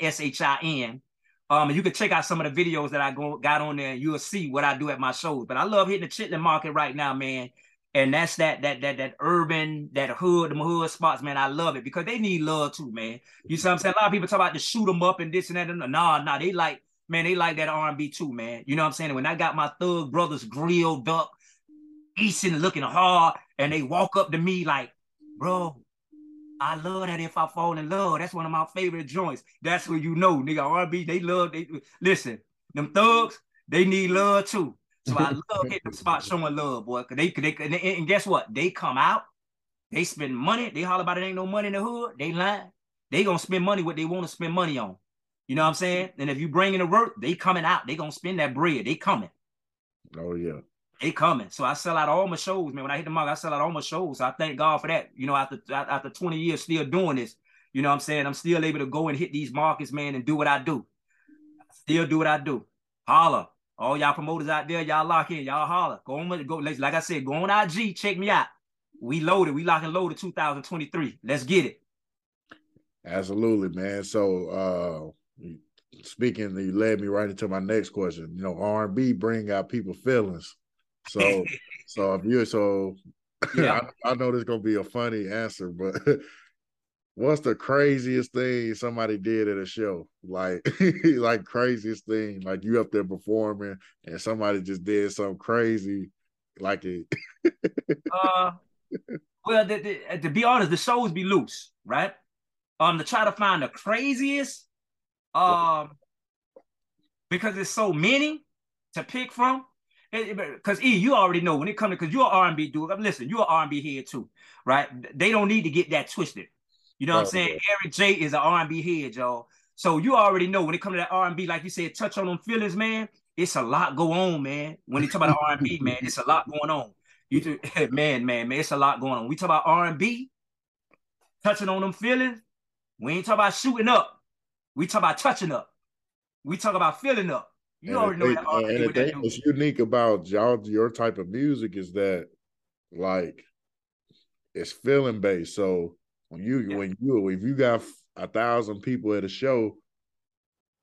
S H I N. Um, and you can check out some of the videos that I go, got on there, and you'll see what I do at my shows. But I love hitting the chitlin market right now, man. And that's that that that that urban, that hood, the hood spots, man. I love it because they need love too, man. You see what I'm saying? A lot of people talk about to shoot them up and this and that. And nah, nah, they like, man, they like that R and B too, man. You know what I'm saying? And when I got my thug brothers grilled up, eating, looking hard, and they walk up to me like, bro, I love that If I Fall in Love. That's one of my favorite joints. That's what you know, nigga. R and B, they love, they listen, them thugs, they need love too. So I love hitting the spot showing love, boy. Cause they, they, they, and guess what? They come out, they spend money. They holler about it ain't no money in the hood. They lying. They gonna spend money what they want to spend money on. You know what I'm saying? And if you bring in the work, they coming out. They gonna spend that bread. They coming. Oh yeah. They coming. So I sell out all my shows, man. When I hit the market, I sell out all my shows. So I thank God for that. You know, after after twenty years still doing this, you know what I'm saying? I'm still able to go and hit these markets, man, and do what I do. Still do what I do. Holla. All y'all promoters out there, y'all lock in, y'all holler. Go on, go, like I said, go on I G, check me out. We loaded, we lock and loaded two thousand twenty-three. Let's get it. Absolutely, man. So uh speaking, you led me right into my next question. You know, R and B bring out people feelings. So so if you're so yeah. I, I know this is gonna be a funny answer, but what's the craziest thing somebody did at a show? Like, like craziest thing, like you up there performing and somebody just did something crazy like it. uh, well, the, the, to be honest, the shows be loose, right? Um, to try to find the craziest, um, because there's so many to pick from. Because E, you already know when it comes to, because you're an R and B dude. Listen, you're an R and B head too, right? They don't need to get that twisted. You know what oh, I'm saying? Yeah. Eric J. is an R and B head, y'all. So you already know when it comes to that R and B, like you said, touch on them feelings, man. It's a lot go on, man. When you talk about R and B, man, it's a lot going on. You do, man, man, man, it's a lot going on. We talk about R and B, touching on them feelings. We ain't talk about shooting up. We talk about touching up. We talk about feeling up. You and already know that R and B. And the thing that's unique about y'all, your type of music is that, like, it's feeling based. So When you yeah. when you if you got a thousand people at a show,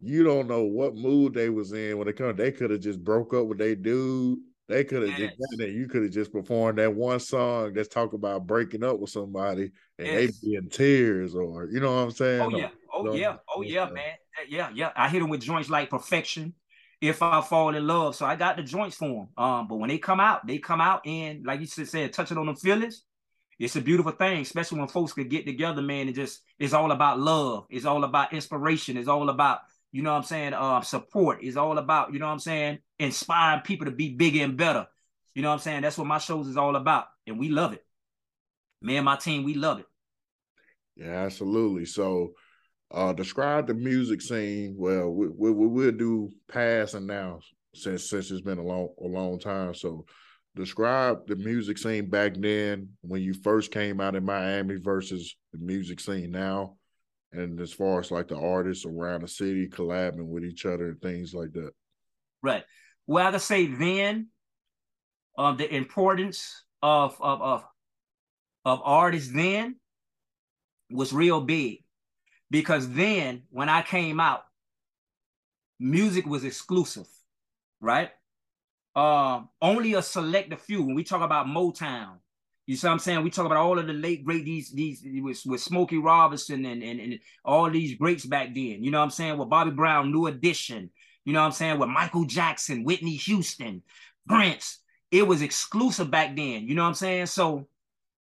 you don't know what mood they was in when they come. They could have just broke up with they dude. They could have yes. just done it. You could have just performed that one song that's talk about breaking up with somebody, and yes. they be in tears, or you know what I'm saying? Oh yeah, oh yeah, oh yeah, man, yeah, yeah. I hit them with joints like Perfection, If I Fall in Love. So I got the joints for them. Um, but when they come out, they come out and like you said, touching on them feelings. It's a beautiful thing, especially when folks could get together, man, and just, it's all about love. It's all about inspiration. It's all about, you know what I'm saying, uh, support. It's all about, you know what I'm saying, inspiring people to be bigger and better. You know what I'm saying? That's what my shows is all about, and we love it. Me and my team, we love it. Yeah, absolutely. So uh, describe the music scene. Well, we, we, we'll do past and now since since it's been a long, a long time, so describe the music scene back then when you first came out in Miami versus the music scene now, and as far as like the artists around the city collabing with each other and things like that. Right. Well, I could say then of uh, the importance of, of, of, of artists then was real big, because then when I came out, music was exclusive, right? Um, only a select a few. When we talk about Motown, you see what I'm saying? We talk about all of the late great, these, these with, with Smokey Robinson and, and, and all these greats back then, you know what I'm saying? With Bobby Brown, New Edition, you know what I'm saying? With Michael Jackson, Whitney Houston, Prince, it was exclusive back then, you know what I'm saying? So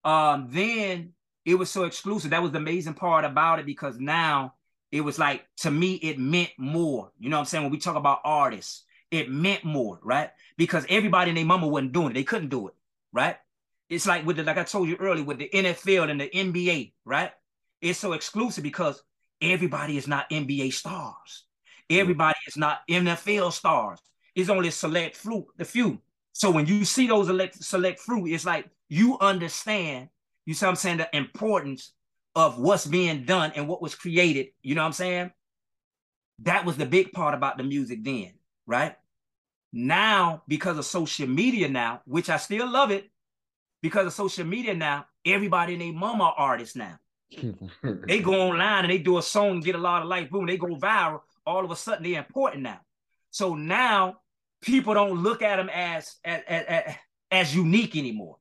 um, then it was so exclusive. That was the amazing part about it, because now it was like, to me, it meant more. You know what I'm saying? When we talk about artists, it meant more, right? Because everybody and their mama wasn't doing it. They couldn't do it, right? It's like with the, like I told you earlier, with the N F L and the N B A, right? It's so exclusive because everybody is not N B A stars. Everybody is not N F L stars. It's only a select few, the few. So when you see those elect, select few, it's like you understand, you see what I'm saying, the importance of what's being done and what was created, you know what I'm saying? That was the big part about the music then, right? Now, because of social media now, which I still love it, because of social media now, everybody and their mama are artists now. They go online and they do a song and get a lot of likes, boom, they go viral. All of a sudden, they're important now. So now, people don't look at them as, as, as, as unique anymore.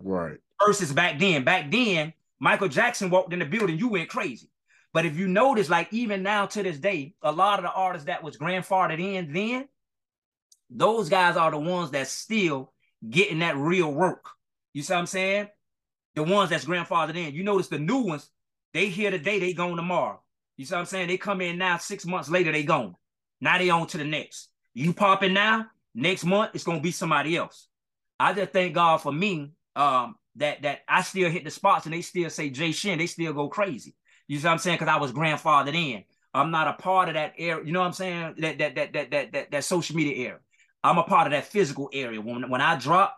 Right. Versus back then. Back then, Michael Jackson walked in the building, you went crazy. But if you notice, like even now to this day, a lot of the artists that was grandfathered in then, those guys are the ones that's still getting that real work. You see what I'm saying? The ones that's grandfathered in. You notice the new ones, they here today, they gone tomorrow. You see what I'm saying? They come in now, six months later, they gone. Now they on to the next. You popping now, next month, it's going to be somebody else. I just thank God for me um, that that I still hit the spots and they still say J-Shin, they still go crazy. You see what I'm saying? Because I was grandfathered in. I'm not a part of that era. You know what I'm saying? That that that that that that, that social media era. I'm a part of that physical area. When, when I drop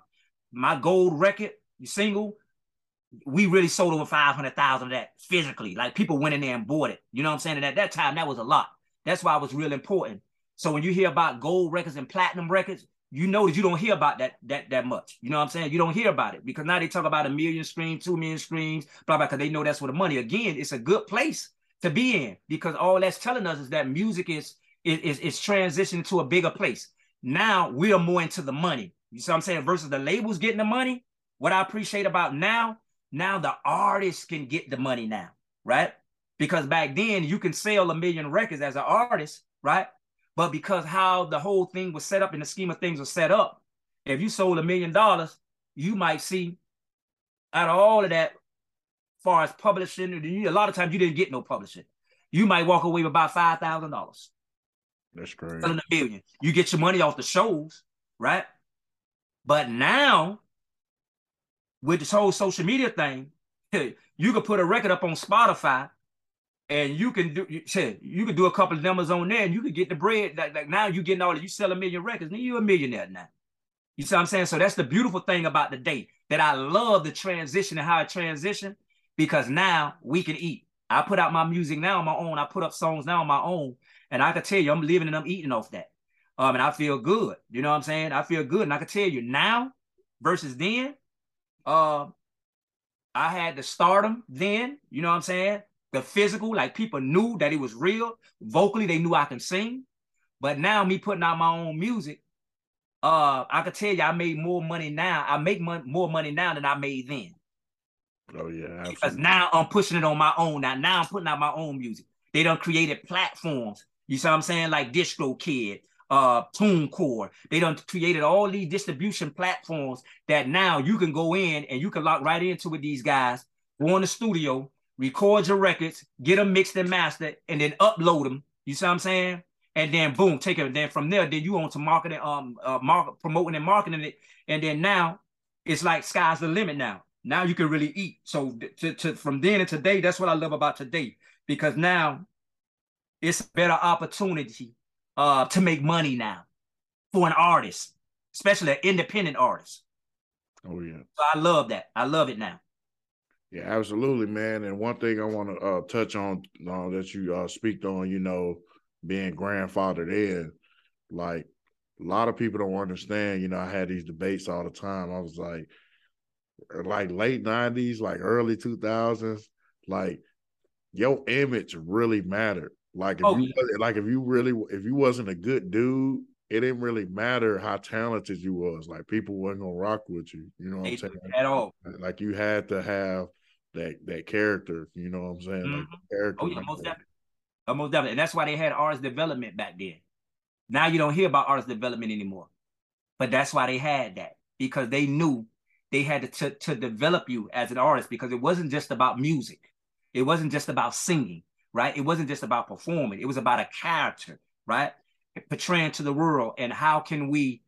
my gold record, you single, we really sold over five hundred thousand of that physically. Like people went in there and bought it. You know what I'm saying? And at that time, that was a lot. That's why it was real important. So when you hear about gold records and platinum records, you notice you don't hear about that that that much. You know what I'm saying? You don't hear about it because now they talk about a million streams, two million streams, blah, blah, because they know that's where the money. Again, it's a good place to be in because all that's telling us is that music is is is, is transitioning to a bigger place. Now we are more into the money. You see what I'm saying? Versus the labels getting the money. What I appreciate about now, now the artists can get the money now, right? Because back then you can sell a million records as an artist, right? But because how the whole thing was set up and the scheme of things was set up, if you sold a million dollars, you might see out of all of that, as far as publishing, a lot of times you didn't get no publishing. You might walk away with about five thousand dollars. That's great. Selling a million. You get your money off the shows, right? But now, with this whole social media thing, you could put a record up on Spotify and you can do you can do a couple of demos on there and you can get the bread. Like, like now you're getting all that. You sell a million records, then you're a millionaire now. You see what I'm saying? So that's the beautiful thing about the day that I love the transition and how it transitioned because now we can eat. I put out my music now on my own. I put up songs now on my own. And I can tell you, I'm living and I'm eating off that. Um, and I feel good. You know what I'm saying? I feel good. And I can tell you now versus then, Uh, I had the stardom then, you know what I'm saying? The physical, like people knew that it was real. Vocally, they knew I can sing. But now me putting out my own music, uh, I could tell you I made more money now. I make mon- more money now than I made then. Oh, yeah. Absolutely. Because now I'm pushing it on my own. Now, now I'm putting out my own music. They done created platforms. You see what I'm saying? Like Distro Kid. Uh, TuneCore. They done created all these distribution platforms that now you can go in and you can lock right into with these guys, go in the studio, record your records, get them mixed and mastered, and then upload them. You see what I'm saying? And then boom, take it. Then from there, then you on to marketing, um, uh, market, promoting and marketing it. And then now it's like sky's the limit now. Now you can really eat. So to, to, from then and today, that's what I love about today because now it's a better opportunity Uh, to make money now for an artist, especially an independent artist. Oh, yeah. So I love that. I love it now. Yeah, absolutely, man. And one thing I want to uh, touch on uh, that you uh, speak on, you know, being grandfathered in, like a lot of people don't understand, you know, I had these debates all the time. I was like, like late nineties, like early two thousands, like your image really mattered. Like if, oh, you, yeah. like if you really, if you wasn't a good dude, it didn't really matter how talented you was. Like people wasn't going to rock with you. You know what they I'm saying? At all. Like you had to have that that character. You know what I'm saying? Mm-hmm. Like character. Oh, yeah, like most definitely. Oh, most definitely. And that's why they had artist development back then. Now you don't hear about artist development anymore. But that's why they had that. Because they knew they had to, to, to develop you as an artist. Because it wasn't just about music. It wasn't just about singing. Right? It wasn't just about performing. It was about a character, right? Portraying to the world and how can we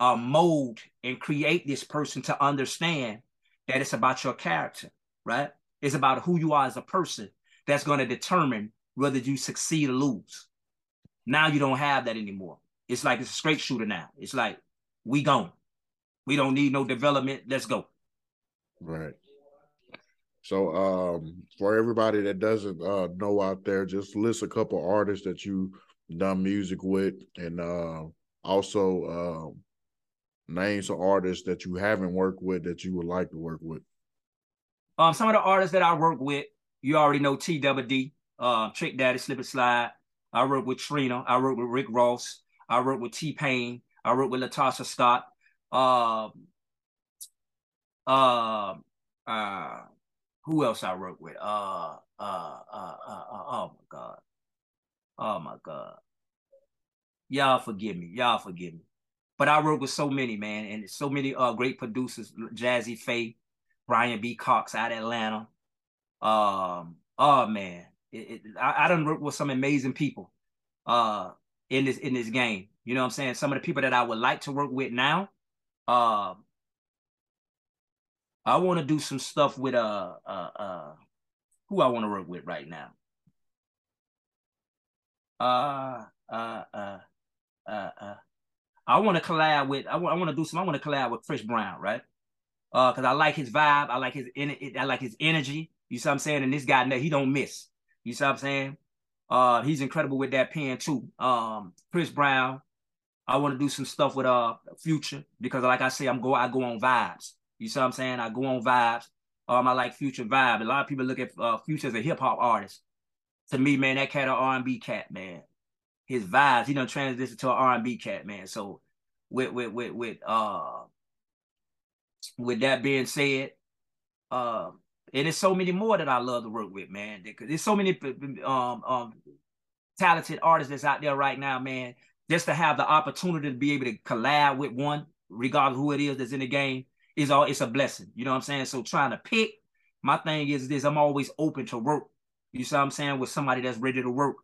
uh, mold and create this person to understand that it's about your character, right? It's about who you are as a person that's going to determine whether you succeed or lose. Now you don't have that anymore. It's like it's a straight shooter now. It's like, we gone. We don't need no development. Let's go. Right. So um, for everybody that doesn't uh, know out there, just list a couple artists that you done music with and uh, also um, name some artists that you haven't worked with that you would like to work with. Um, some of the artists that I work with, you already know T D D, uh, Trick Daddy, Slip and Slide. I work with Trina. I work with Rick Ross. I work with T-Pain. I work with Latasha Scott. Uh, Um, uh, uh, who else I worked with? Uh, uh, uh, uh, uh, oh my God. Oh my God. Y'all forgive me. Y'all forgive me. But I worked with so many, man, and so many uh, great producers, Jazzy Faye, Brian B. Cox out of Atlanta. Um, oh man, it, it, I, I done worked with some amazing people uh, in this in this game. You know what I'm saying? Some of the people that I would like to work with now. Uh, I want to do some stuff with uh uh uh who I want to work with right now. Uh uh uh uh uh. I want to collab with, I want, I want to do some, I want to collab with Chris Brown, right? Uh, Because I like his vibe. I like his, I like his energy. You see what I'm saying? And this guy, he don't miss. You see what I'm saying? Uh, he's incredible with that pen too. Um, Chris Brown. I want to do some stuff with uh Future because like I say, I'm go, I go on vibes. You see what I'm saying? I go on vibes. Um, I like Future vibe. A lot of people look at uh, Future as a hip hop artist. To me, man, that cat an R and B cat, man. His vibes, he done transition to an R and B cat, man. So with with with with uh with that being said, uh, and there's so many more that I love to work with, man. There's so many um um talented artists that's out there right now, man. Just to have the opportunity to be able to collab with one, regardless of who it is that's in the game, is all it's a blessing. You know what I'm saying? So trying to pick, my thing is this: I'm always open to work. You see what I'm saying? With somebody that's ready to work.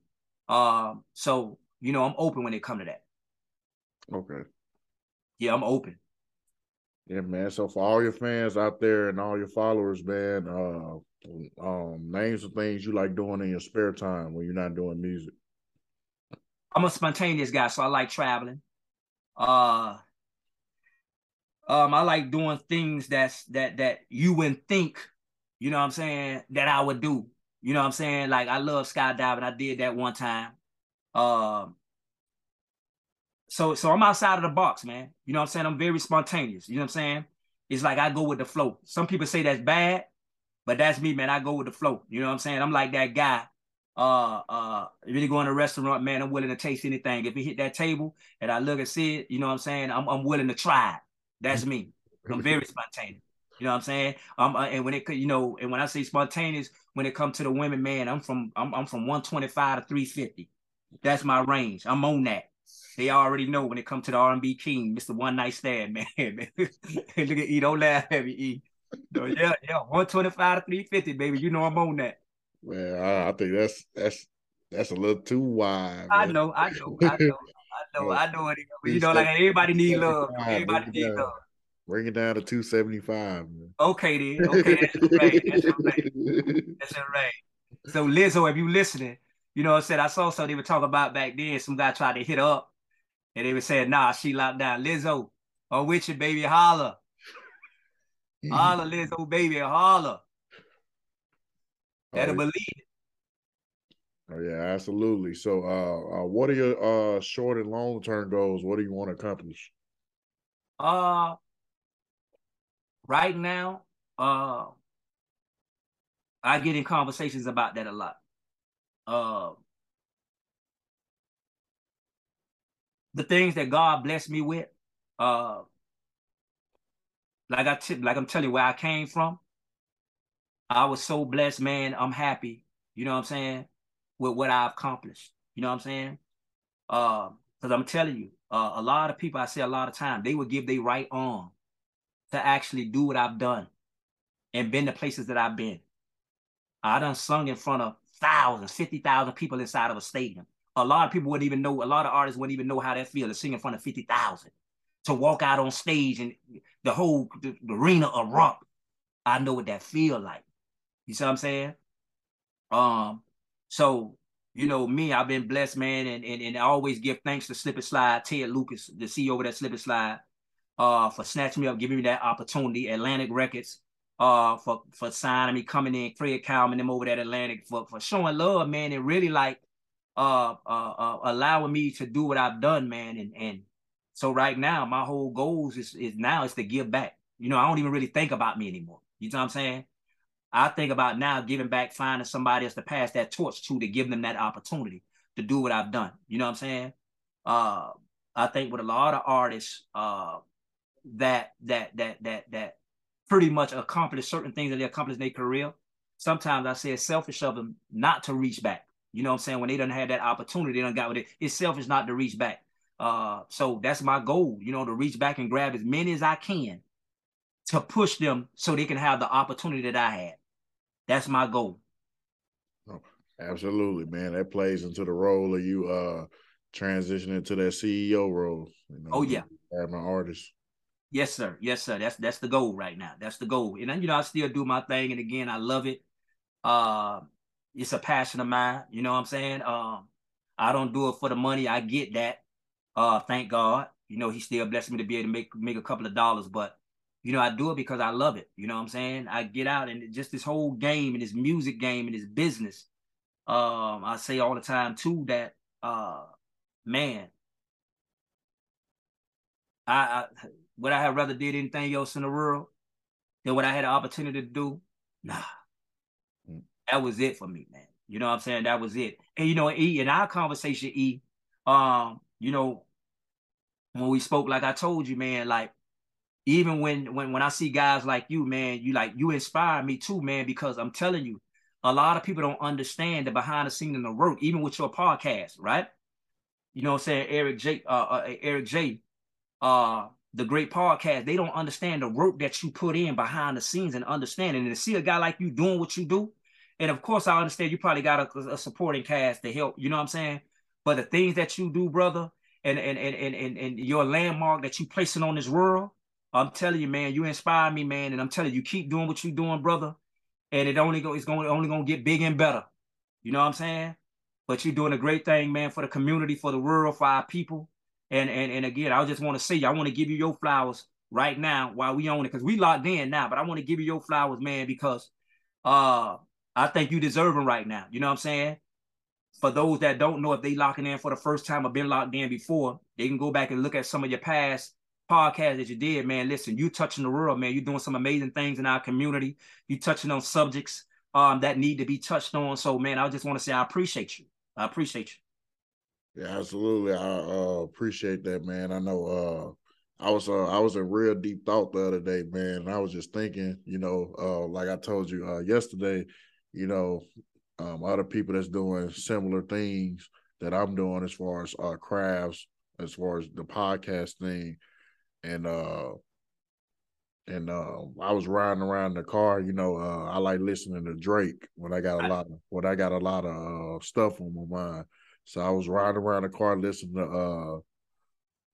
Um, so, you know, I'm open when it comes to that. Okay. Yeah, I'm open. Yeah, man. So for all your fans out there and all your followers, man, uh, um, names of things you like doing in your spare time when you're not doing music. I'm a spontaneous guy, so I like traveling. Uh, um, I like doing things that's, that, that you wouldn't think, you know what I'm saying, that I would do. You know what I'm saying? Like, I love skydiving. I did that one time. Um, so so I'm outside of the box, man. You know what I'm saying? I'm very spontaneous. You know what I'm saying? It's like I go with the flow. Some people say that's bad, but that's me, man. I go with the flow. You know what I'm saying? I'm like that guy. Uh, uh, if you go in a restaurant, man, I'm willing to taste anything. If it hit that table and I look and see it, you know what I'm saying? I'm, I'm willing to try it. That's me. I'm very spontaneous. You know what I'm saying? Um, uh, and when it, you know, and when I say spontaneous, when it comes to the women, man, I'm from, I'm, I'm from one twenty-five to three fifty. That's my range. I'm on that. They already know when it comes to the R and B king, Mister One Night Stand, man. Look at E, don't laugh at me, E. So, yeah, yeah, one twenty-five to three fifty, baby. You know I'm on that. Well, I, I think that's that's that's a little too wide. I know, I know, I know, I know, I know, I know it is. But you know, like everybody needs love. Everybody needs love. Bring it down to two seventy-five. Man. Okay, then. Okay, that's all right. That's all right. That's all right. So, Lizzo, if you listening, you know what I said? I saw something they were talking about back then. Some guy tried to hit her up, and they were saying, nah, she locked down. Lizzo, I'm with you, baby. Holla. Holla, Lizzo, baby. Holla. Better oh, believe it. Oh, yeah, absolutely. So, uh, uh, what are your uh, short and long-term goals? What do you want to accomplish? Uh... Right now, uh, I get in conversations about that a lot. Uh, the things that God blessed me with, uh, like I t like I'm telling you where I came from, I was so blessed, man. I'm happy, you know what I'm saying, with what I've accomplished. You know what I'm saying? Because uh, I'm telling you, uh, a lot of people, I say a lot of time, they would give their right arm to actually do what I've done and been the places that I've been. I done sung in front of thousands, fifty thousand people inside of a stadium. A lot of people wouldn't even know, a lot of artists wouldn't even know how that feels to sing in front of fifty thousand. To walk out on stage and the whole the, the arena erupt. I know what that feel like. You see what I'm saying? Um, so, you know, me, I've been blessed, man, and, and, and I always give thanks to Slip and Slide, Ted Lucas, the C E O of that Slip and Slide, Uh, for snatching me up, giving me that opportunity. Atlantic Records, uh, for for signing me, coming in, Fred Kalman, them over at Atlantic, for for showing love, man, and really like uh, uh, uh, allowing me to do what I've done, man. And and so right now, my whole goals is is now is to give back. You know, I don't even really think about me anymore. You know what I'm saying? I think about now giving back, finding somebody else to pass that torch to, to give them that opportunity to do what I've done. You know what I'm saying? Uh, I think with a lot of artists, uh. that that that that that pretty much accomplished certain things that they accomplished in their career. Sometimes I say it's selfish of them not to reach back. You know what I'm saying? When they done had that opportunity, they done got with it. It's selfish not to reach back. Uh, so that's my goal, you know, to reach back and grab as many as I can to push them so they can have the opportunity that I had. That's my goal. Oh, absolutely, man. That plays into the role of you uh, transitioning to that C E O role. You know, oh, yeah. Having an artist. Yes, sir. Yes, sir. That's that's the goal right now. That's the goal. And, you know, I still do my thing. And, again, I love it. Uh, it's a passion of mine. You know what I'm saying? Um, I don't do it for the money. I get that. Uh, thank God. You know, he still blessed me to be able to make, make a couple of dollars. But, you know, I do it because I love it. You know what I'm saying? I get out and just this whole game and this music game and this business. Um, I say all the time, too, that, uh, man, I, I would I have rather did anything else in the world than what I had an opportunity to do? Nah. Mm. That was it for me, man. You know what I'm saying? That was it. And, you know, E, in our conversation, E, um, you know, when we spoke, like I told you, man, like, even when, when, when I see guys like you, man, you like, you inspire me too, man, because I'm telling you, a lot of people don't understand the behind the scenes and the work, even with your podcast, right? You know what I'm saying? Eric J., uh, uh, Eric J., uh, the great podcast, they don't understand the work that you put in behind the scenes and understanding. And to see a guy like you doing what you do, and of course, I understand you probably got a, a supporting cast to help, you know what I'm saying? But the things that you do, brother, and, and, and, and, and, and your landmark that you placing on this world, I'm telling you, man, you inspire me, man. And I'm telling you, you keep doing what you're doing, brother. And it only go, it's going, only going to get big and better. You know what I'm saying? But you're doing a great thing, man, for the community, for the world, for our people. And and, and again, I just want to say, I want to give you your flowers right now while we own it, because we locked in now. But I want to give you your flowers, man, because uh, I think you deserve them right now. You know what I'm saying? For those that don't know, if they locking in for the first time or been locked in before, they can go back and look at some of your past podcast that you did, man. Listen, you touching the world, man. You're doing some amazing things in our community. You touching on subjects um that need to be touched on. So, man, I just want to say I appreciate you. I appreciate you. Yeah, absolutely. I uh, appreciate that, man. I know uh I was uh, I was in real deep thought the other day, man, and I was just thinking, you know, uh like I told you uh yesterday, you know, um other people that's doing similar things that I'm doing as far as uh crafts, as far as the podcast thing. And uh, and uh, I was riding around in the car. You know, uh, I like listening to Drake when I got a lot of when I got a lot of uh, stuff on my mind. So I was riding around the car listening to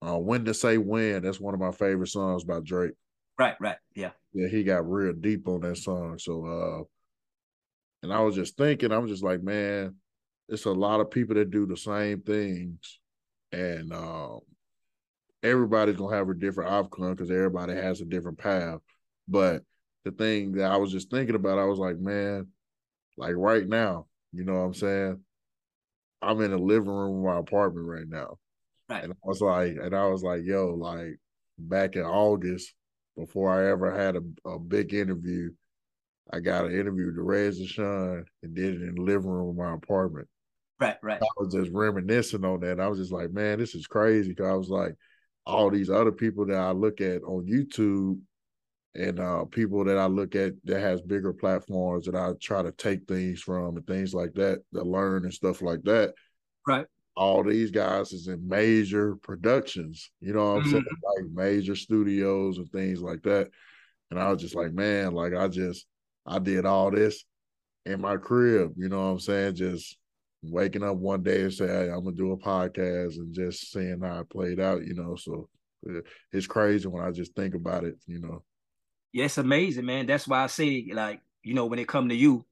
uh, uh, "When to Say When." That's one of my favorite songs by Drake. Right, right, yeah, yeah. He got real deep on that song. So, uh, and I was just thinking, I'm just like, man, it's a lot of people that do the same things, and. Um, Everybody's gonna have a different outcome because everybody has a different path. But the thing that I was just thinking about, I was like, man, like right now, you know what I'm saying? I'm in the living room of my apartment right now. Right. And I was like, and I was like, yo, like back in August, before I ever had a, a big interview, I got an interview to Rez and Sean and did it in the living room of my apartment. Right, right. I was just reminiscing on that. I was just like, man, this is crazy. Cause I was like, all these other people that I look at on YouTube and uh, people that I look at that has bigger platforms that I try to take things from and things like that, to learn and stuff like that. Right. All these guys is in major productions, you know what I'm mm-hmm. saying? Like major studios and things like that. And I was just like, man, like I just, I did all this in my crib, you know what I'm saying? Just waking up one day and say, hey, I'm going to do a podcast and just seeing how it played out, you know, so it's crazy when I just think about it, you know. Yeah, it's amazing, man. That's why I say, like, you know, when it come to you,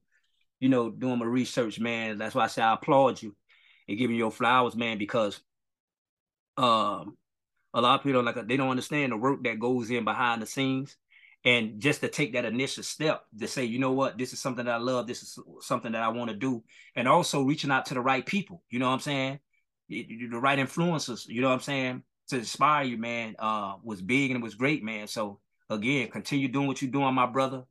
you know, doing my research, man, that's why I say I applaud you and giving you your flowers, man, because um, a lot of people, like, they don't understand the work that goes in behind the scenes. And just to take that initial step to say, you know what, this is something that I love. This is something that I want to do. And also reaching out to the right people. You know what I'm saying? The right influencers, you know what I'm saying? To inspire you, man, uh, was big and it was great, man. So again, continue doing what you're doing, my brother.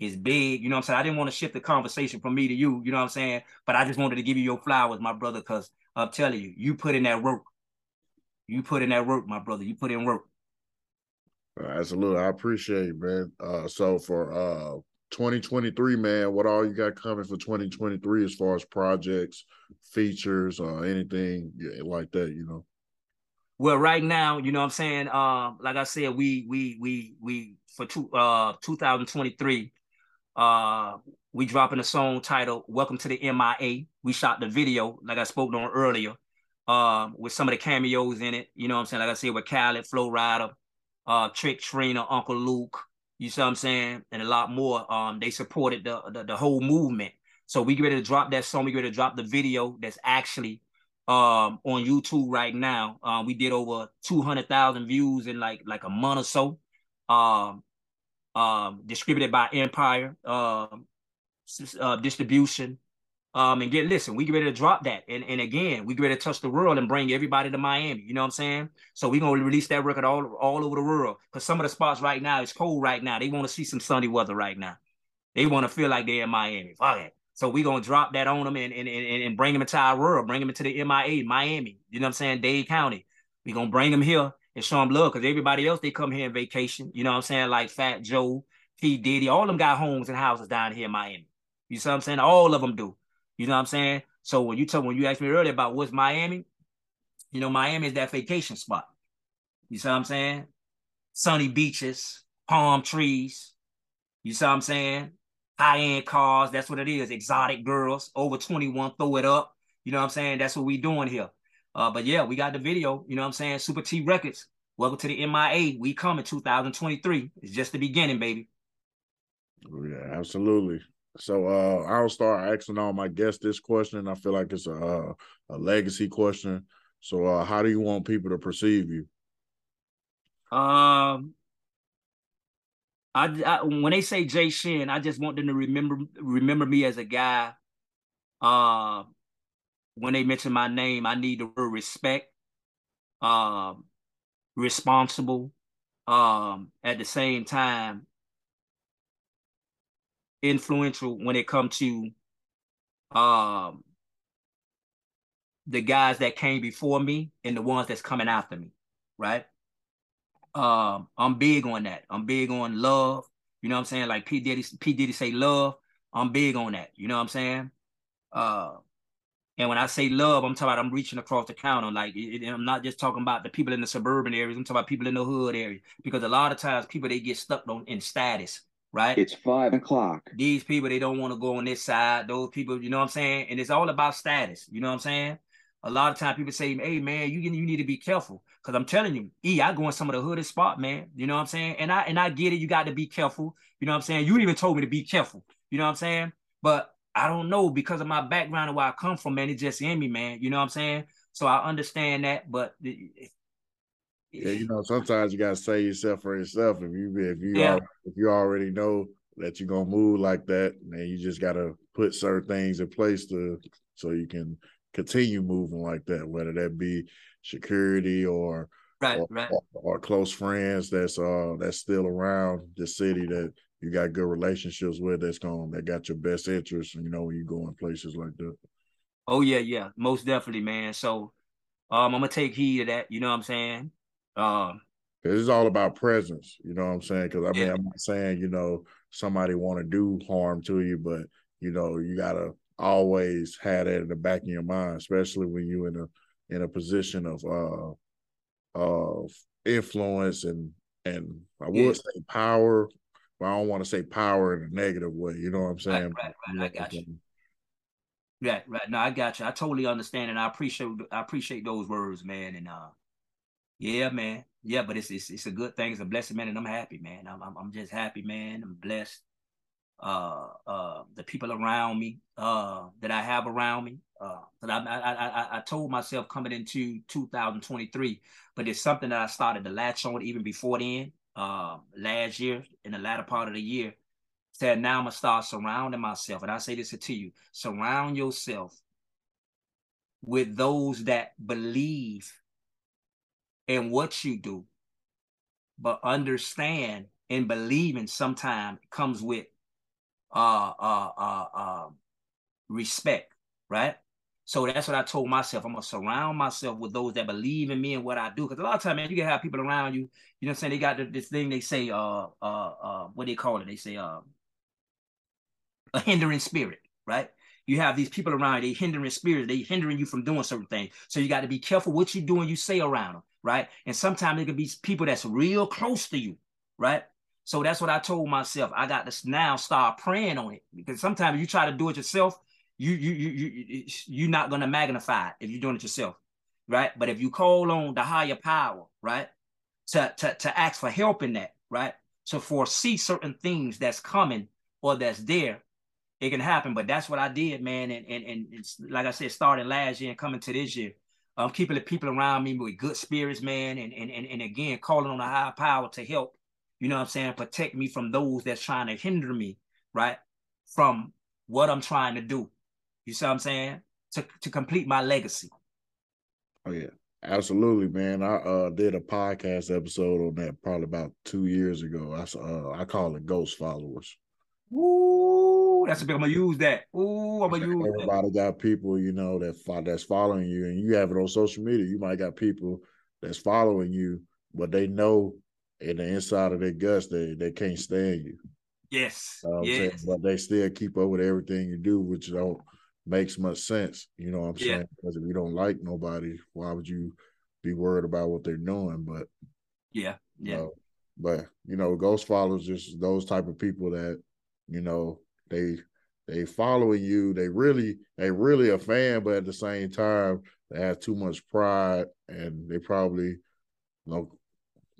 It's big. You know what I'm saying? I didn't want to shift the conversation from me to you. You know what I'm saying? But I just wanted to give you your flowers, my brother, because I'm telling you, you put in that work. You put in that work, my brother. You put in work. Uh, absolutely. I appreciate it, man. Uh, so for uh, twenty twenty-three, man, what all you got coming for twenty twenty-three as far as projects, features, uh, anything like that, you know? Well, right now, you know what I'm saying? Uh, like I said, we, we, we, we, for two, uh, two thousand twenty-three, uh, we dropping a song titled Welcome to the M I A. We shot the video, like I spoke on earlier, uh, with some of the cameos in it. You know what I'm saying? Like I said, with Khaled, Flo Rida, uh, Trick, Trina, Uncle Luke, you see what I'm saying? And a lot more. Um, they supported the, the, the whole movement. So we get ready to drop that song. We get ready to drop the video that's actually um, on YouTube right now. Uh, we did over two hundred thousand views in like, like a month or so. Um, um, distributed by Empire, um, uh, distribution, um, and get, listen, we get ready to drop that. And, and again, we get ready to touch the world and bring everybody to Miami. You know what I'm saying? So we're going to release that record all, all over the world. Cause some of the spots right now, it's cold right now. They want to see some sunny weather right now. They want to feel like they're in Miami. Fuck it. So we're going to drop that on them and, and, and, and bring them into our world, bring them into the M I A, Miami, you know what I'm saying? Dade County. We're going to bring them here and show them love, because everybody else, they come here on vacation. You know what I'm saying? Like Fat Joe, P. Diddy, all of them got homes and houses down here in Miami. You see what I'm saying? All of them do. You know what I'm saying? So when you tell, when you asked me earlier about what's Miami, you know, Miami is that vacation spot. You see what I'm saying? Sunny beaches, palm trees. You see what I'm saying? High-end cars. That's what it is. Exotic girls, over twenty-one, throw it up. You know what I'm saying? That's what we doing here. Uh, but yeah, we got the video, you know what I'm saying? Super T Records, Welcome to the M I A. We come in two thousand twenty-three. It's just the beginning, baby. Oh, yeah, absolutely. So uh, I'll start asking all my guests this question, and I feel like it's a, uh, a legacy question. So uh, how do you want people to perceive you? Um, I, I when they say Jay Shine, I just want them to remember remember me as a guy. Uh, When they mention my name, I need the word respect, um, responsible, um, at the same time, influential when it comes to um, the guys that came before me and the ones that's coming after me, right? Um, I'm big on that. I'm big on love. You know what I'm saying? Like P. Diddy, P. Diddy say love. I'm big on that. You know what I'm saying? Uh, And when I say love, I'm talking about I'm reaching across the counter. Like, it, I'm not just talking about the people in the suburban areas. I'm talking about people in the hood area. Because a lot of times people, they get stuck on in status, right? It's five o'clock. These people, they don't want to go on this side. Those people, you know what I'm saying? And it's all about status. You know what I'm saying? A lot of times people say, hey, man, you you need to be careful. Because I'm telling you, E, I go in some of the hooded spot, man. You know what I'm saying? And I, and I get it. You got to be careful. You know what I'm saying? You even told me to be careful. You know what I'm saying? But I don't know, because of my background and where I come from, man, it's just in me, man. You know what I'm saying? So I understand that, but it, yeah, you know, sometimes you gotta save yourself for yourself. If you if you yeah. already, if you already know that you're gonna move like that, then you just gotta put certain things in place to so you can continue moving like that, whether that be security or right, or, right. or, or close friends that's uh that's still around the city that you got good relationships with, that's going, that got your best interest, you know, when you go in places like that. Oh, yeah, yeah, most definitely, man. So um, I'm going to take heed of that, you know what I'm saying? Um, This is all about presence, you know what I'm saying? Because, I mean, yeah. I'm not saying, you know, somebody want to do harm to you, but, you know, you got to always have that in the back of your mind, especially when you're in a, in a position of, uh, of influence and, and I would yeah. say power. I don't want to say power in a negative way. You know what I'm saying? Right, right, right. I got you. Right, right. No, I got you. I totally understand, and I appreciate I appreciate those words, man. And uh, yeah, man, yeah. But it's it's it's a good thing. It's a blessing, man. And I'm happy, man. I'm I'm, I'm just happy, man. I'm blessed. Uh, uh, the people around me, uh, that I have around me. Uh, but I I I I told myself coming into two thousand twenty-three, but it's something that I started to latch on even before then. Um, last year, in the latter part of the year, said now I'm gonna start surrounding myself, and I say this to you: surround yourself with those that believe in what you do, but understand and believing sometimes comes with uh, uh, uh, uh, respect, right? So that's what I told myself. I'm going to surround myself with those that believe in me and what I do. Because a lot of times, man, you can have people around you, you know what I'm saying? They got this thing they say, uh, uh, uh, what do they call it? They say uh, a hindering spirit, right? You have these people around you, they hindering spirits, they hindering you from doing certain things. So you got to be careful what you do and you say around them, right? And sometimes it could be people that's real close to you, right? So that's what I told myself. I got to now start praying on it, because sometimes you try to do it yourself, you you you you you're not gonna magnify it if you're doing it yourself, right? But if you call on the higher power, right, to to to ask for help in that, right, to foresee certain things that's coming or that's there, it can happen. But that's what I did, man. And and and it's, like I said, starting last year and coming to this year, um, keeping the people around me with good spirits, man. And and and and again, calling on the higher power to help. You know what I'm saying? Protect me from those that's trying to hinder me, right? From what I'm trying to do. You see what I'm saying? To to complete my legacy. Oh, yeah. Absolutely, man. I uh, did a podcast episode on that probably about two years ago. I uh, I call it Ghost Followers. Ooh, that's a big, I'm going to use that. Ooh, I'm going to use that. Everybody got people, you know, that that's following you. And you have it on social media. You might got people that's following you, but they know in the inside of their guts, they, they can't stand you. Yes. You know, yes. But they still keep up with everything you do, which don't makes much sense. You know what I'm yeah. saying? Because if you don't like nobody, why would you be worried about what they're doing? But yeah, yeah. You know, but you know, ghost followers just those type of people that, you know, they they following you. They really they really a fan, but at the same time, they have too much pride, and they probably you know.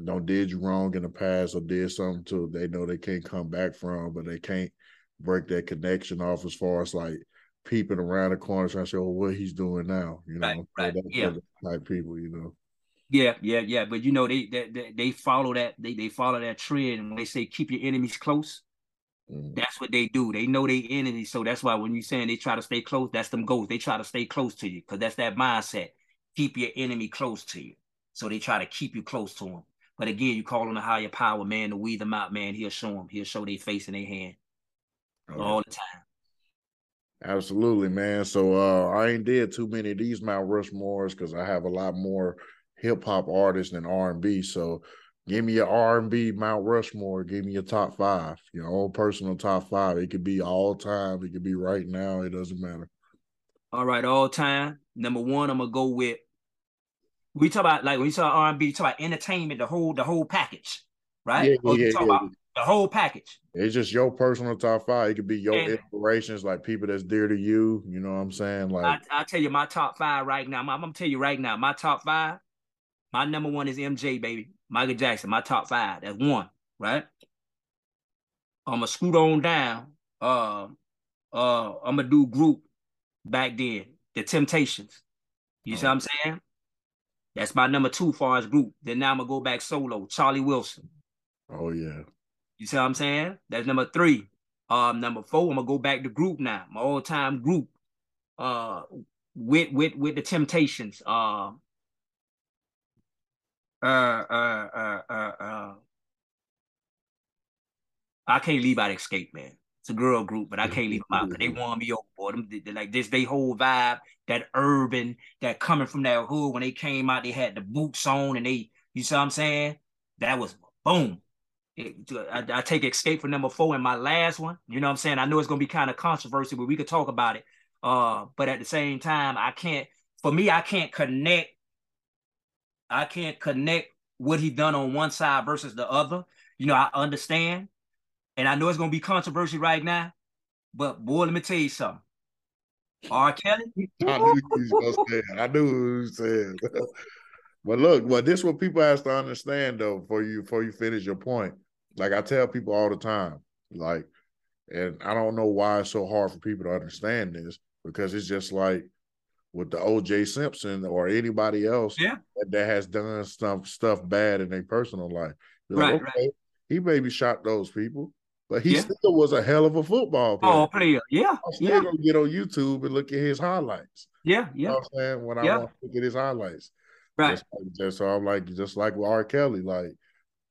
know, did you wrong in the past or did something to they know they can't come back from, but they can't break that connection off as far as like peeping around the corner trying to say, oh, what he's doing now, you know, right, right. So yeah. Like people, you know. Yeah, yeah, yeah. But you know, they they, they follow that, they, they follow that trend, and when they say keep your enemies close, mm. that's what they do. They know their enemies. So that's why when you're saying they try to stay close, that's them goals. They try to stay close to you because that's that mindset. Keep your enemy close to you. So they try to keep you close to them. But again, you call on the higher power, man, to weed them out, man. He'll show them. He'll show their face and their hand okay. all the time. Absolutely, man. So uh, I ain't did too many of these Mount Rushmores because I have a lot more hip-hop artists than R and B. So give me your R and B Mount Rushmore. Give me your top five, your own personal top five. It could be all time. It could be right now. It doesn't matter. All right, all time. Number one, I'm going to go with We talk about like when you talk R and B, you talk about entertainment, the whole the whole package, right? Yeah, yeah, you talk yeah, about yeah. the whole package. It's just your personal top five. It could be your and, inspirations, like people that's dear to you. You know what I'm saying? Like I, I'll tell you my top five right now. I'm, I'm gonna tell you right now, my top five. My number one is M J, baby, Michael Jackson. My top five. That's one, right? I'm gonna scoot on down. Uh, uh, I'm gonna do group back then, The Temptations. You oh. see what I'm saying? That's my number two for his group. Then now I'm going to go back solo, Charlie Wilson. Oh, yeah. You see what I'm saying? That's number three. Um, number four, I'm going to go back to group now. My all-time group uh, with, with, with The Temptations. Uh, uh, uh, uh, uh, uh. I can't leave out Xscape, man. It's a girl group, but I can't leave them out. But they won me over, boy. Them, they, like this, they whole vibe, that urban, that coming from that hood. When they came out, they had the boots on, and they, you see what I'm saying? That was boom. It, I, I take Xscape for number four, and my last one. You know what I'm saying? I know it's gonna be kind of controversial, but we could talk about it. Uh, but at the same time, I can't. For me, I can't connect. I can't connect what he done on one side versus the other. You know, I understand. And I know it's going to be controversial right now, but boy, let me tell you something. R. Kelly? I knew he was going to say it. I knew who he said. But look, well, this is what people have to understand, though, before you, before you finish your point. Like, I tell people all the time, like, and I don't know why it's so hard for people to understand this, because it's just like with the O J Simpson or anybody else yeah. that, that has done some stuff bad in their personal life. You're right, like, okay, right. He maybe shot those people. But he yeah. still was a hell of a football player. Oh, player, yeah. I'm still yeah. going to get on YouTube and look at his highlights. Yeah, yeah. You know what I'm saying? When I yeah. want to look at his highlights. Right. Just like, just, so I'm like, just like with R. Kelly, like,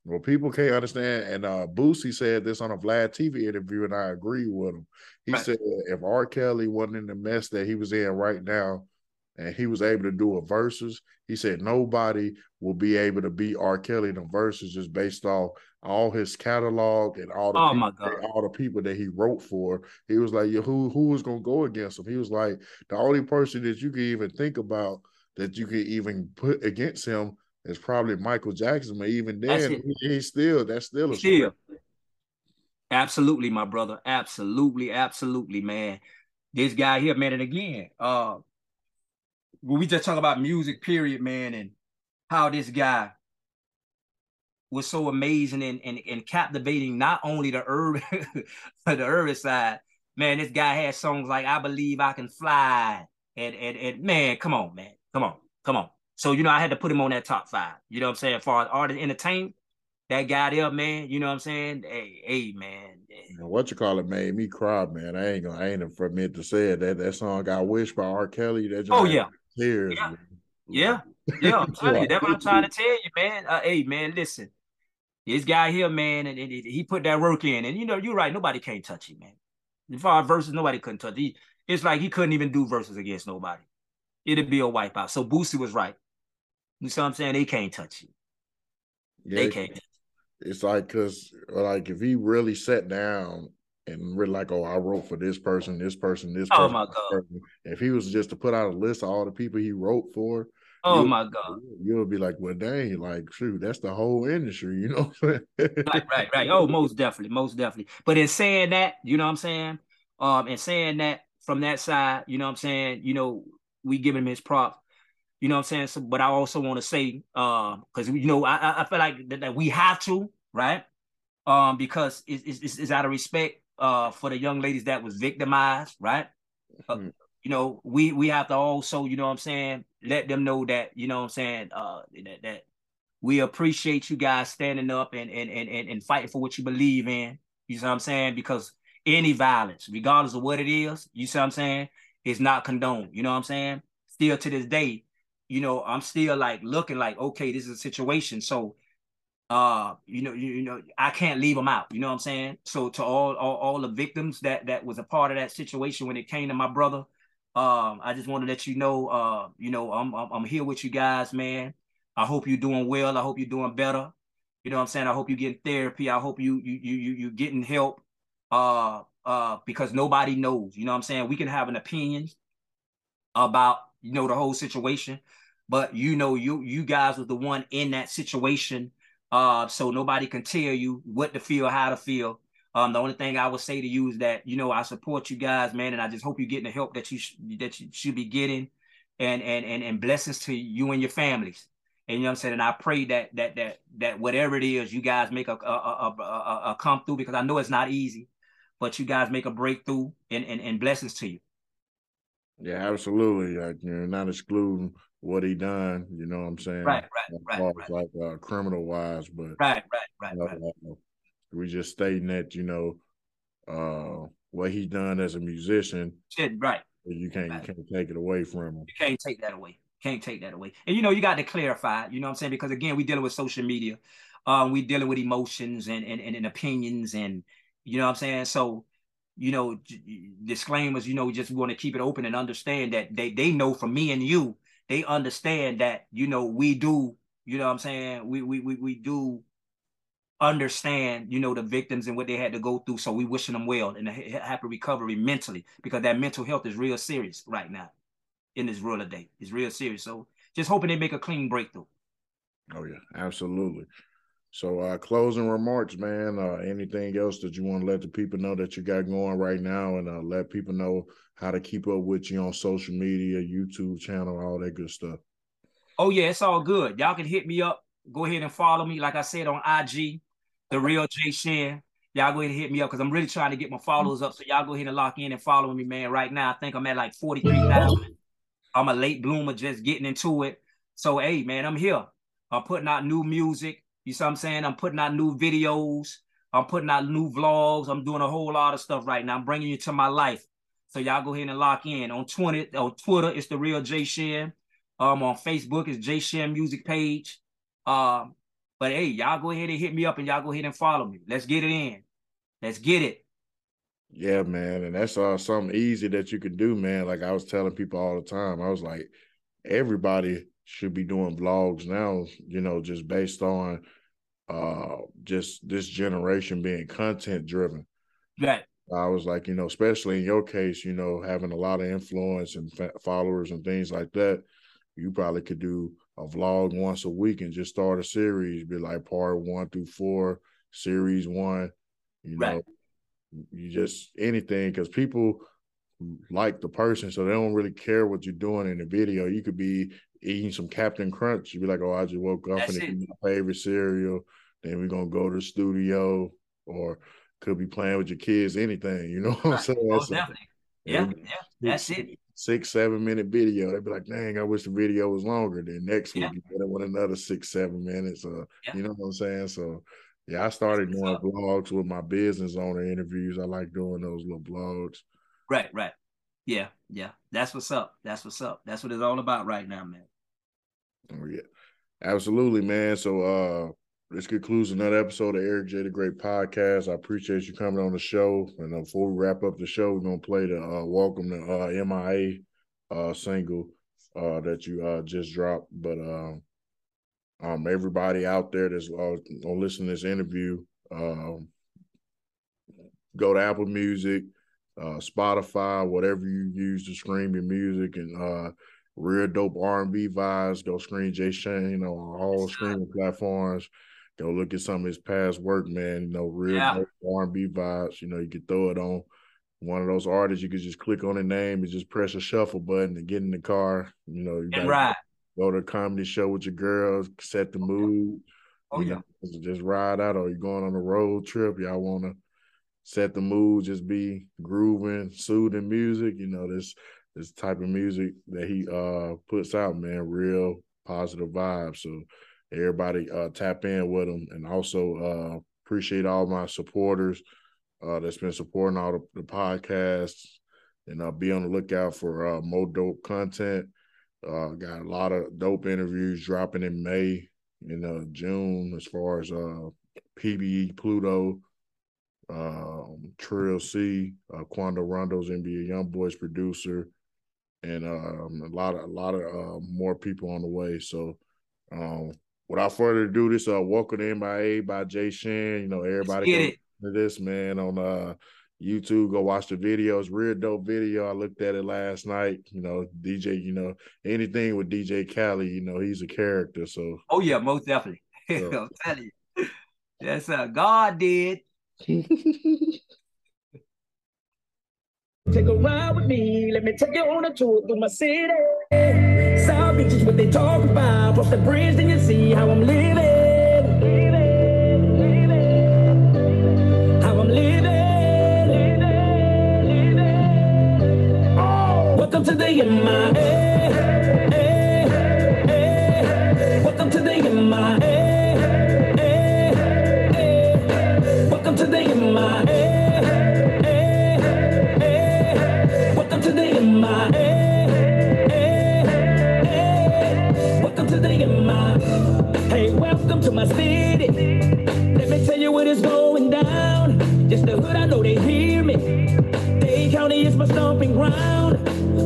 well, people can't understand. And uh, Boosie said this on a Vlad T V interview, and I agree with him. He right. said, if R. Kelly wasn't in the mess that he was in right now, and he was able to do a versus. He said nobody will be able to beat R. Kelly in a versus, just based off all his catalog and all the, oh people, my God. all the people that he wrote for. He was like, yeah, who who is going to go against him? He was like, the only person that you could even think about that you could even put against him is probably Michael Jackson. But even then, he, he's still, that's still a still. Absolutely, my brother. Absolutely, absolutely, man. This guy here, man, and again, uh, when we just talk about music, period, man, and how this guy was so amazing and and, and captivating not only the urban, the urban side, man. This guy had songs like "I Believe I Can Fly," and and and man, come on, man, come on, come on. So you know, I had to put him on that top five. You know what I'm saying? As far as art and entertainment. That guy there, man, you know what I'm saying? Hey, hey, man. What you call it made me cry, man. I ain't gonna I ain't for a minute to say it. That that song "I Wish" by R. Kelly. That oh yeah, tears. Yeah, yeah, yeah. I'm telling you, that's what I'm trying to tell you, man. Uh, hey, man, listen, this guy here, man, and, and, and he put that work in, and you know, you're right. Nobody can't touch him, man. As far as verses, nobody couldn't touch him. He, it's like he couldn't even do verses against nobody. It'd be a wipeout. So Boosie was right. You see what I'm saying? They can't touch you. Yeah, they can't. It's like, because like if he really sat down and really like, oh, I wrote for this person, this person, this person. Oh, my God. Person. If he was just to put out a list of all the people he wrote for. Oh, my God. You'll be like, well, dang, like, shoot, that's the whole industry, you know what I'm saying? Right, right, right. Oh, most definitely, most definitely. But in saying that, you know what I'm saying? Um, and saying that from that side, you know what I'm saying? You know, we giving him his props. You know what I'm saying? So, but I also want to say, um, because, you know, I I feel like that, that we have to, right? Um, because it's, it's, it's out of respect uh, for the young ladies that was victimized, right? Mm-hmm. uh, you know, we, we have to also, you know what I'm saying, let them know that, you know what I'm saying, uh, that, that we appreciate you guys standing up and, and, and, and, and fighting for what you believe in. You see what I'm saying? Because any violence, regardless of what it is, you see what I'm saying, is not condoned. You know what I'm saying? Still to this day, you know, I'm still like looking like, okay, this is a situation. So, uh, you know, you, you know, I can't leave them out. You know what I'm saying? So to all, all, all the victims that, that was a part of that situation when it came to my brother, um, I just want to let you know, uh, you know, I'm, I'm, I'm here with you guys, man. I hope you're doing well. I hope you're doing better. You know what I'm saying? I hope you're getting therapy. I hope you, you, you, you, you're getting help, uh, uh, because nobody knows, you know what I'm saying? We can have an opinion about, you know, the whole situation. But, you know, you you guys were the one in that situation, uh, so nobody can tell you what to feel, how to feel. Um, the only thing I would say to you is that, you know, I support you guys, man, and I just hope you're getting the help that you sh that you should be getting, and and and and blessings to you and your families. And you know what I'm saying? And I pray that that that that whatever it is, you guys make a a a, a, a come through, because I know it's not easy, but you guys make a breakthrough, and and, and blessings to you. Yeah, absolutely. Like, you're not excluding what he done, you know what I'm saying? Right, right, right. right. Like uh, criminal wise, but right, right, right, uh, right. We just stating that, you know, uh, what he done as a musician. Shit, right. You can't, right. you can't take it away from him. You can't take that away. Can't take that away. And you know, you got to clarify. You know what I'm saying? Because again, we dealing with social media. Um, we dealing with emotions and and and, and opinions, and you know what I'm saying. So, you know, disclaimers. You know, we just want to keep it open and understand that they they know from me and you. They understand that, you know, we do, you know what I'm saying? We, we, we, we do understand, you know, the victims and what they had to go through. So we wishing them well and a happy recovery mentally, because that mental health is real serious right now in this world today. It's real serious. So just hoping they make a clean breakthrough. Oh, yeah, absolutely. So uh, closing remarks, man, uh, anything else that you want to let the people know that you got going right now, and uh, let people know how to keep up with you on social media, YouTube channel, all that good stuff? Oh, yeah, it's all good. Y'all can hit me up. Go ahead and follow me, like I said, on I G, The Real Jay Shine. Y'all go ahead and hit me up, because I'm really trying to get my followers up. So y'all go ahead and lock in and follow me, man. Right now, I think I'm at like forty-three thousand. I'm a late bloomer, just getting into it. So, hey, man, I'm here. I'm putting out new music. You see what I'm saying? I'm putting out new videos. I'm putting out new vlogs. I'm doing a whole lot of stuff right now. I'm bringing you to my life. So y'all go ahead and lock in. On twenty, on Twitter, it's The Real J-Shin. Um, on Facebook, it's J-Shin Music Page. Um, but hey, y'all go ahead and hit me up, and y'all go ahead and follow me. Let's get it in. Let's get it. Yeah, man. And that's all something easy that you can do, man. Like I was telling people all the time, I was like, everybody should be doing vlogs now, you know, just based on uh, just this generation being content driven. Right. I was like, you know, especially in your case, you know, having a lot of influence and fa- followers and things like that, you probably could do a vlog once a week and just start a series, be like part one through four, series one, you right. know. You just anything, because people like the person, so they don't really care what you're doing in the video. You could be eating some Captain Crunch. You'd be like, oh, I just woke up That's and it's my favorite cereal. Then we're going to go to the studio, or could be playing with your kids, anything. You know what right. I'm saying? Oh, definitely. A, yeah, yeah. That's six, it. Six, seven-minute video. They'd be like, dang, I wish the video was longer. Then next yeah. week, you get one another six, seven minutes. Uh, yeah. You know what I'm saying? So, yeah, I started doing vlogs with my business owner interviews. I like doing those little vlogs. Right, right. Yeah, yeah. That's what's up. That's what's up. That's what it's all about right now, man. Oh, yeah. Absolutely, man. So uh, this concludes another episode of Eric J. The Great Podcast. I appreciate you coming on the show. And uh, before we wrap up the show, we're going to play the uh, Welcome to uh, M I A uh, single uh, that you uh, just dropped. But, um, Um, everybody out there that's uh, listening to this interview, um, go to Apple Music, uh, Spotify, whatever you use to stream your music, and uh, Real Dope R and B Vibes. Go screen Jay Shane, you know, on all streaming platforms. Go look at some of his past work, man. You know, Real yeah. Dope R and B Vibes. You know, you can throw it on one of those artists. You can just click on the name and just press a shuffle button and get in the car. You know, you and gotta- ride. Go to a comedy show with your girls, set the mood. Oh, yeah. You know, just ride out, or you're going on a road trip. Y'all want to set the mood, just be grooving, soothing music. You know, this this type of music that he uh puts out, man, real positive vibes. So everybody uh, tap in with him. And also uh, appreciate all my supporters uh, that's been supporting all the, the podcasts. And uh, be on the lookout for uh, more dope content. Uh, got a lot of dope interviews dropping in May and uh, June, as far as uh, P B E Pluto, um, Trill C, uh, Quando Rondo's N B A Young Boys producer, and um, a lot of a lot of uh, more people on the way. So, um, without further ado, this uh, Welcome to M I A by Jay Shine. You know, everybody go to this, man, on uh. YouTube, go watch the videos. Real dope video. I looked at it last night. You know, D J, you know, anything with D J Khaled, you know, he's a character. So oh yeah, most definitely. So. I'm telling you. That's uh God did. Take a ride with me. Let me take you on a tour through my city. South Beach is what they talk about. Cross the bridge, then you see how I'm living. Welcome to the M I A. Welcome to the M I A. Welcome to the M I A. Welcome to the M I A. Welcome to the M I A. Hey, welcome to my city. Let me tell you what is going down. Just the hood, I know they hear me. Dade County is my stomping ground.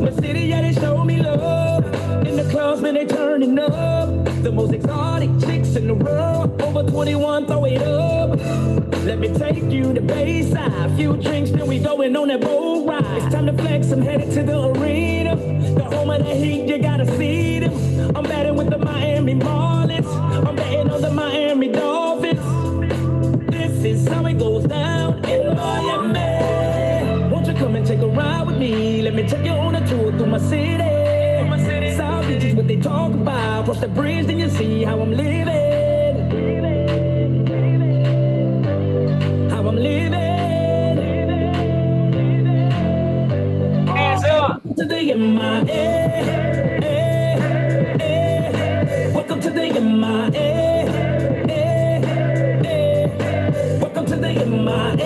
My city, yeah, they show me love. In the clubs, man, they turning up. The most exotic chicks in the world. Over twenty-one, throw it up. Let me take you to Bayside. Few drinks, then we going on that boat ride. It's time to flex, I'm headed to the arena. The home of the Heat, you gotta see them. I'm batting with the Miami Marlins. I'm batting on the Miami Dolphins. This is how it goes down in Miami. Come and take a ride with me. Let me take you on a tour through my city. My city. South Beach is what they talk about. Cross the bridge, then you see how I'm living. Living, living. How I'm living. Hands up. Welcome to the M I A. Welcome to the M I A. Welcome to the M I A.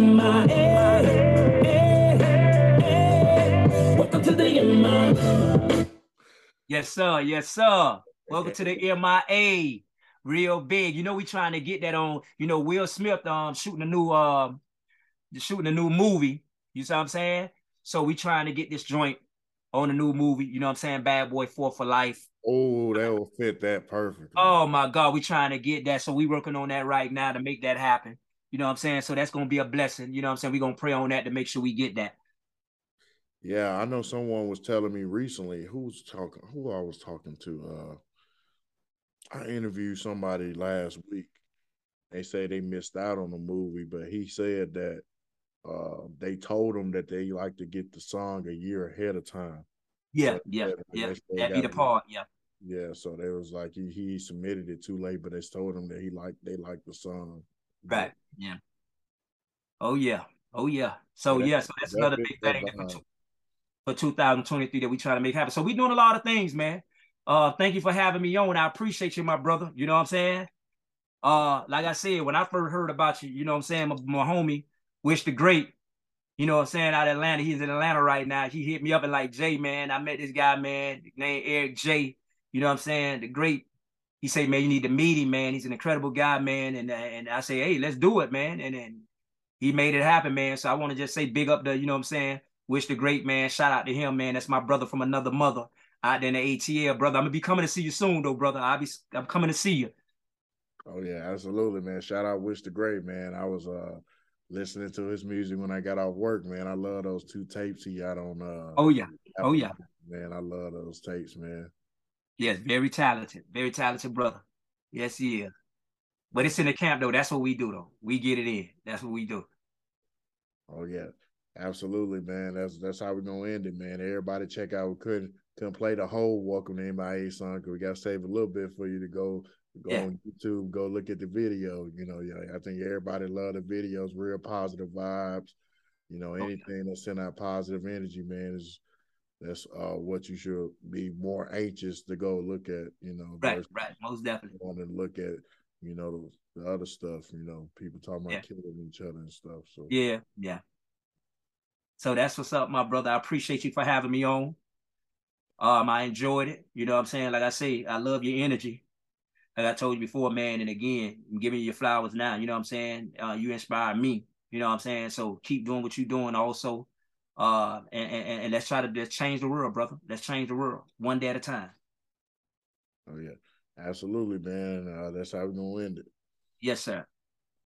My, eh, eh, eh, eh. Welcome to the M I A. Yes, sir. Yes, sir. Welcome to the M I A. real big. You know, we trying to get that on, you know, Will Smith um shooting a new uh shooting a new movie. You see what I'm saying? So we trying to get this joint on a new movie, you know what I'm saying? Bad Boy Four for Life. Oh, that will fit that perfectly. Oh my God, we trying to get that. So we working on that right now to make that happen. You know what I'm saying? So that's gonna be a blessing. You know what I'm saying? We're gonna pray on that to make sure we get that. Yeah, I know someone was telling me recently who's talking who I was talking to. Uh I interviewed somebody last week. They say they missed out on the movie, but he said that uh they told him that they like to get the song a year ahead of time. Yeah, so yeah, yeah. That'd be the part, yeah. Yeah, so they was like he, he submitted it too late, but they told him that he liked they liked the song. Right. Yeah. Oh yeah. Oh yeah. So yeah, yeah so that's that another big thing for, for two thousand twenty-three that we try to make happen. So we doing a lot of things, man. Uh, thank you for having me on. I appreciate you, my brother. You know what I'm saying? Uh, like I said, when I first heard about you, you know what I'm saying? My, my homie, Wish the Great, you know what I'm saying, out of Atlanta. He's in Atlanta right now. He hit me up and like, Jay, man, I met this guy, man, named Eric J. You know what I'm saying? The great. He said, man, you need to meet him, man. He's an incredible guy, man. And, and I say, hey, let's do it, man. And then he made it happen, man. So I want to just say big up to, you know what I'm saying, Wish the Great, man. Shout out to him, man. That's my brother from another mother out there in the A T L, brother. I'm going to be coming to see you soon, though, brother. I'll be, I'm coming to see you. Oh, yeah, absolutely, man. Shout out Wish the Great, man. I was uh, listening to his music when I got off work, man. I love those two tapes he got on. Uh, oh, yeah. Oh, yeah. Man, I love those tapes, man. Yes, very talented, very talented brother. Yes, he is. But it's in the camp, though. That's what we do, though. We get it in. That's what we do. Oh, yeah. Absolutely, man. That's that's how we're going to end it, man. Everybody check out. We couldn't, couldn't play the whole Welcome to M I A song because we got to save a little bit for you to go, go yeah. on YouTube, go look at the video. You know, yeah, I think everybody love the videos, real positive vibes. You know, anything oh, yeah. that send out positive energy, man, is That's uh, what you should be more anxious to go look at, you know. Right, right, most definitely. Want to look at, you know, the, the other stuff, you know, people talking about yeah. killing each other and stuff. So yeah, yeah. So that's what's up, my brother. I appreciate you for having me on. Um, I enjoyed it. You know what I'm saying? Like I say, I love your energy. Like I told you before, man, and again, I'm giving you your flowers now. You know what I'm saying? Uh, you inspire me. You know what I'm saying? So keep doing what you're doing also. Uh, and, and, and let's try to just change the world, brother. Let's change the world one day at a time. Oh, yeah. Absolutely, man. Uh, that's how we're going to end it. Yes, sir.